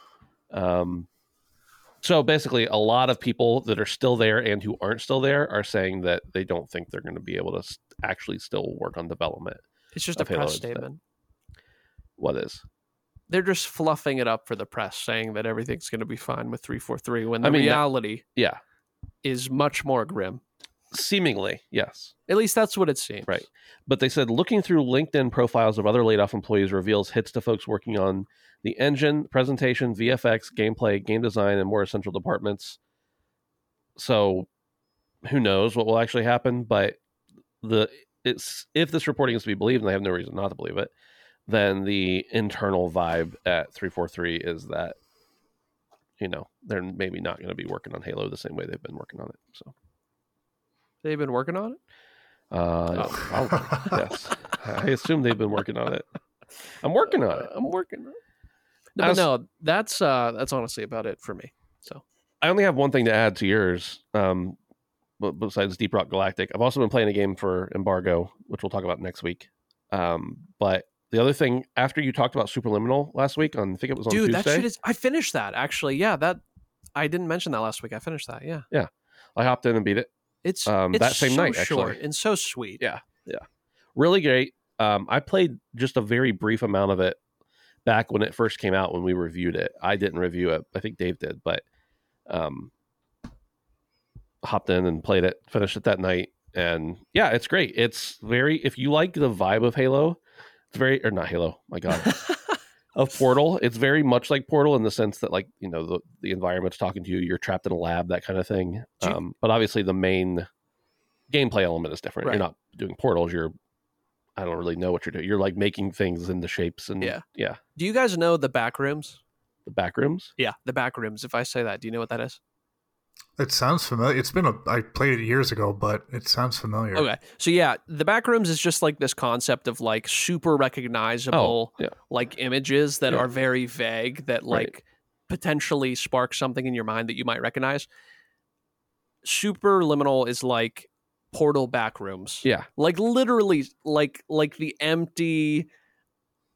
Um, So basically, a lot of people that are still there and who aren't still there are saying that they don't think they're going to be able to actually still work on development. It's just a press statement. What is? They're just fluffing it up for the press, saying that everything's going to be fine with three forty-three when the reality yeah. is much more grim. Seemingly, yes. At least that's what it seems. Right. But they said, looking through LinkedIn profiles of other laid-off employees reveals hits to folks working on the engine, presentation, V F X, gameplay, game design, and more essential departments. So who knows what will actually happen, but the it's if this reporting is to be believed, and they have no reason not to believe it, then the internal vibe at three forty-three is that, you know, they're maybe not going to be working on Halo the same way they've been working on it. So they've been working on it? Uh, oh. Probably, yes. I assume they've been working on it. I'm working on it. I'm working on it. No, was, no that's uh, that's honestly about it for me. So I only have one thing to add to yours. Um, besides Deep Rock Galactic, I've also been playing a game for embargo, which we'll talk about next week. Um, but the other thing, after you talked about Superliminal last week, on I think it was on Dude, Tuesday. Dude, that shit is. I finished that actually. Yeah, that I didn't mention that last week. I finished that. Yeah, yeah. I hopped in and beat it. It's um it's that same so night actually. Short and so sweet. Yeah, yeah. Really great. Um, I played just a very brief amount of it back when it first came out when we reviewed it. I didn't review it. I think Dave did, but um, hopped in and played it, finished it that night, and yeah, it's great. It's very, if you like the vibe of Halo, it's very or not Halo. My God, of Portal. It's very much like Portal in the sense that, like, you know, the the environment's talking to you. You're trapped in a lab, that kind of thing. You, um, but obviously, the main gameplay element is different. Right. You're not doing portals. You're I don't really know what you're doing. You're like making things in the shapes and yeah. yeah. Do you guys know the back rooms? The back rooms? Yeah, the back rooms. If I say that, do you know what that is? It sounds familiar. It's been a I played it years ago, but it sounds familiar. Okay. So yeah, the back rooms is just like this concept of like super recognizable oh, yeah. like images that yeah. are very vague that like right. potentially spark something in your mind that you might recognize. Superliminal is like Portal back rooms. Yeah. Like literally like like the empty,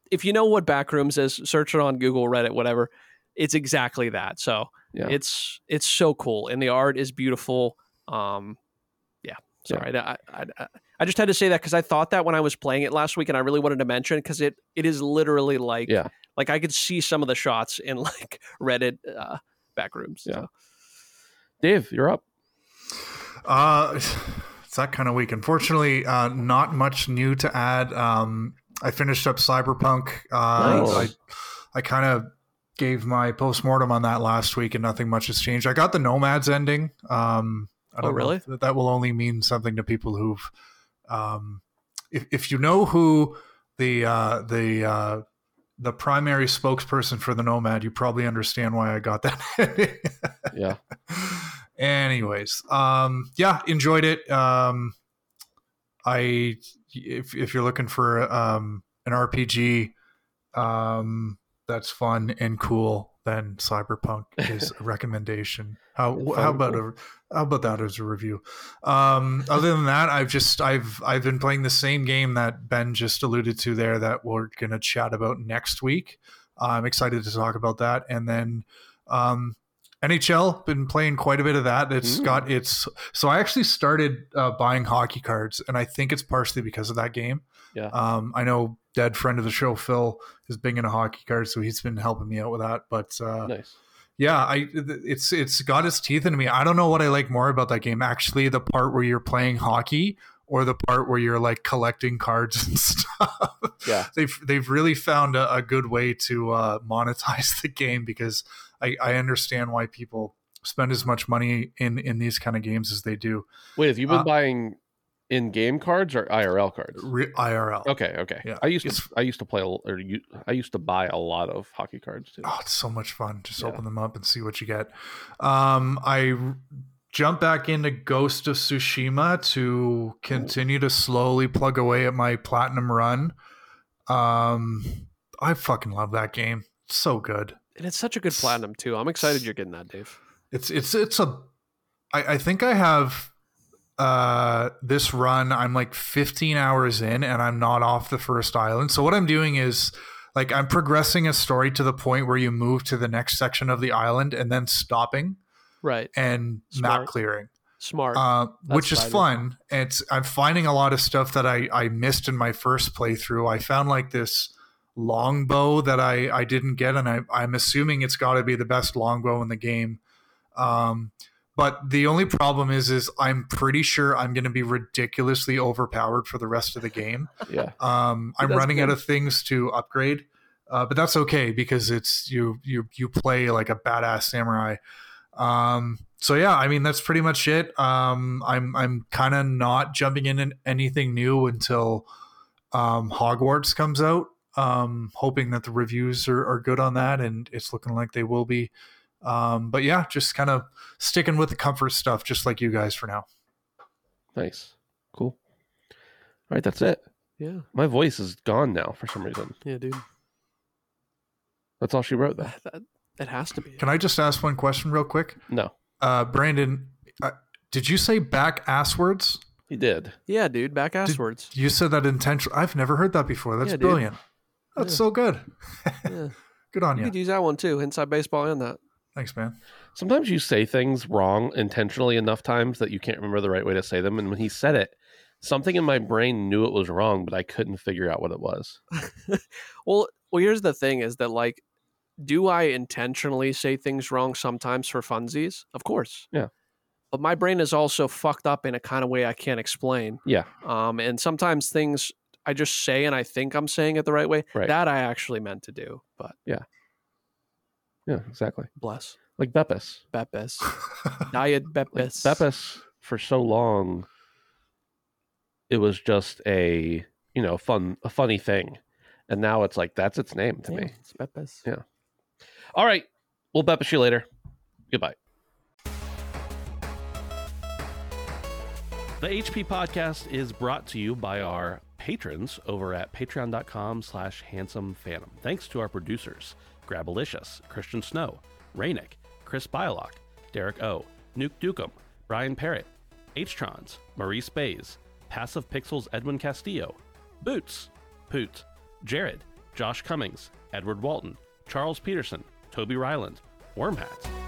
if you know what back rooms is, search it on Google, Reddit, whatever. It's exactly that. So yeah. it's it's so cool. And the art is beautiful. Um yeah. Sorry. Yeah. I, I I just had to say that because I thought that when I was playing it last week and I really wanted to mention because it, it is literally like yeah. like I could see some of the shots in like Reddit uh back rooms. Yeah. So. Dave, you're up. Uh It's that kind of week. Unfortunately, uh, not much new to add. Um, I finished up Cyberpunk. Uh, nice. I, I kind of gave my postmortem on that last week, and nothing much has changed. I got the Nomads ending. Um, I don't oh, really? Know that will only mean something to people who've, um, if if you know who the uh, the uh, the primary spokesperson for the Nomad, you probably understand why I got that ending. Yeah. Anyways, um, yeah, enjoyed it. Um, I, if if you're looking for um, an R P G um, that's fun and cool, then Cyberpunk is a recommendation. How how about a how about that as a review? Um, other than that, I've just I've I've been playing the same game that Ben just alluded to there that we're gonna chat about next week. I'm excited to talk about that, and then. Um, N H L, been playing quite a bit of that. It's mm. got its... So I actually started uh, buying hockey cards, and I think it's partially because of that game. Yeah. Um, I know dead friend of the show, Phil, is big into hockey cards, so he's been helping me out with that. But uh, nice. Yeah, I it's it's got its teeth into me. I don't know what I like more about that game. Actually, the part where you're playing hockey or the part where you're like collecting cards and stuff. Yeah. They've, they've really found a, a good way to uh, monetize the game because... I, I understand why people spend as much money in, in these kind of games as they do. Wait, have you been uh, buying in-game cards or I R L cards? Re- I R L. Okay, okay. Yeah. I used it's, to I used to play or you, I used to buy a lot of hockey cards too. Oh, it's so much fun. Just yeah. open them up and see what you get. Um, I r- jumped back into Ghost of Tsushima to continue Ooh. to slowly plug away at my platinum run. Um, I fucking love that game. It's so good. And it's such a good platinum too. I'm excited you're getting that, Dave. It's it's it's a. I, I think I have uh, this run. I'm like fifteen hours in, and I'm not off the first island. So what I'm doing is like I'm progressing a story to the point where you move to the next section of the island, and then stopping, right, and Smart. map clearing. Smart, uh, which is fun. And it's I'm finding a lot of stuff that I I missed in my first playthrough. I found like this longbow that I, I didn't get, and I, I'm assuming it's got to be the best longbow in the game. Um, but the only problem is, is I'm pretty sure I'm going to be ridiculously overpowered for the rest of the game. Yeah, um, I'm running good. out of things to upgrade, uh, but that's okay because it's you you you play like a badass samurai. Um, so yeah, I mean that's pretty much it. Um, I'm I'm kind of not jumping in anything new until um, Hogwarts comes out. Um, hoping that the reviews are, are good on that, and it's looking like they will be. Um, but yeah, just kind of sticking with the comfort stuff, just like you guys for now. Nice, cool. All right, that's it. Yeah. My voice is gone now for some reason. Yeah, dude. That's all she wrote, though. That, that, that has to be. Can I just ask one question real quick? No. Uh, Brandon, uh, did you say back ass words? He did. Yeah, dude. Back ass did, words. You said that intentionally. I've never heard that before. That's yeah, brilliant. Dude. That's yeah. so good. yeah. Good on you. You could use that one, too. Inside baseball and that. Thanks, man. Sometimes you say things wrong intentionally enough times that you can't remember the right way to say them. And when he said it, something in my brain knew it was wrong, but I couldn't figure out what it was. well, well, here's the thing is that, like, do I intentionally say things wrong sometimes for funsies? Of course. Yeah. But my brain is also fucked up in a kind of way I can't explain. Yeah. Um, and sometimes things I just say and I think I'm saying it the right way. Right. That I actually meant to do. But yeah. Yeah, exactly. Bless. Like Beppis. Beppis. Diet Beppis. Like Beppis, for so long, it was just a, you know, fun, a funny thing. And now it's like, that's its name to yeah, me. It's Beppis. Yeah. All right. We'll Beppis you later. Goodbye. The H P Podcast is brought to you by our patrons over at patreon.com slash handsome phantom. Thanks to our producers. Grabalicious, Christian Snow, Rainick, Chris Bylock, Derek O, Nuke Dukem, Brian Parrott, H-Trons, Maurice Bays, Passive Pixels Edwin Castillo, Boots, Poot, Jared, Josh Cummings, Edward Walton, Charles Peterson, Toby Ryland, Wormhat,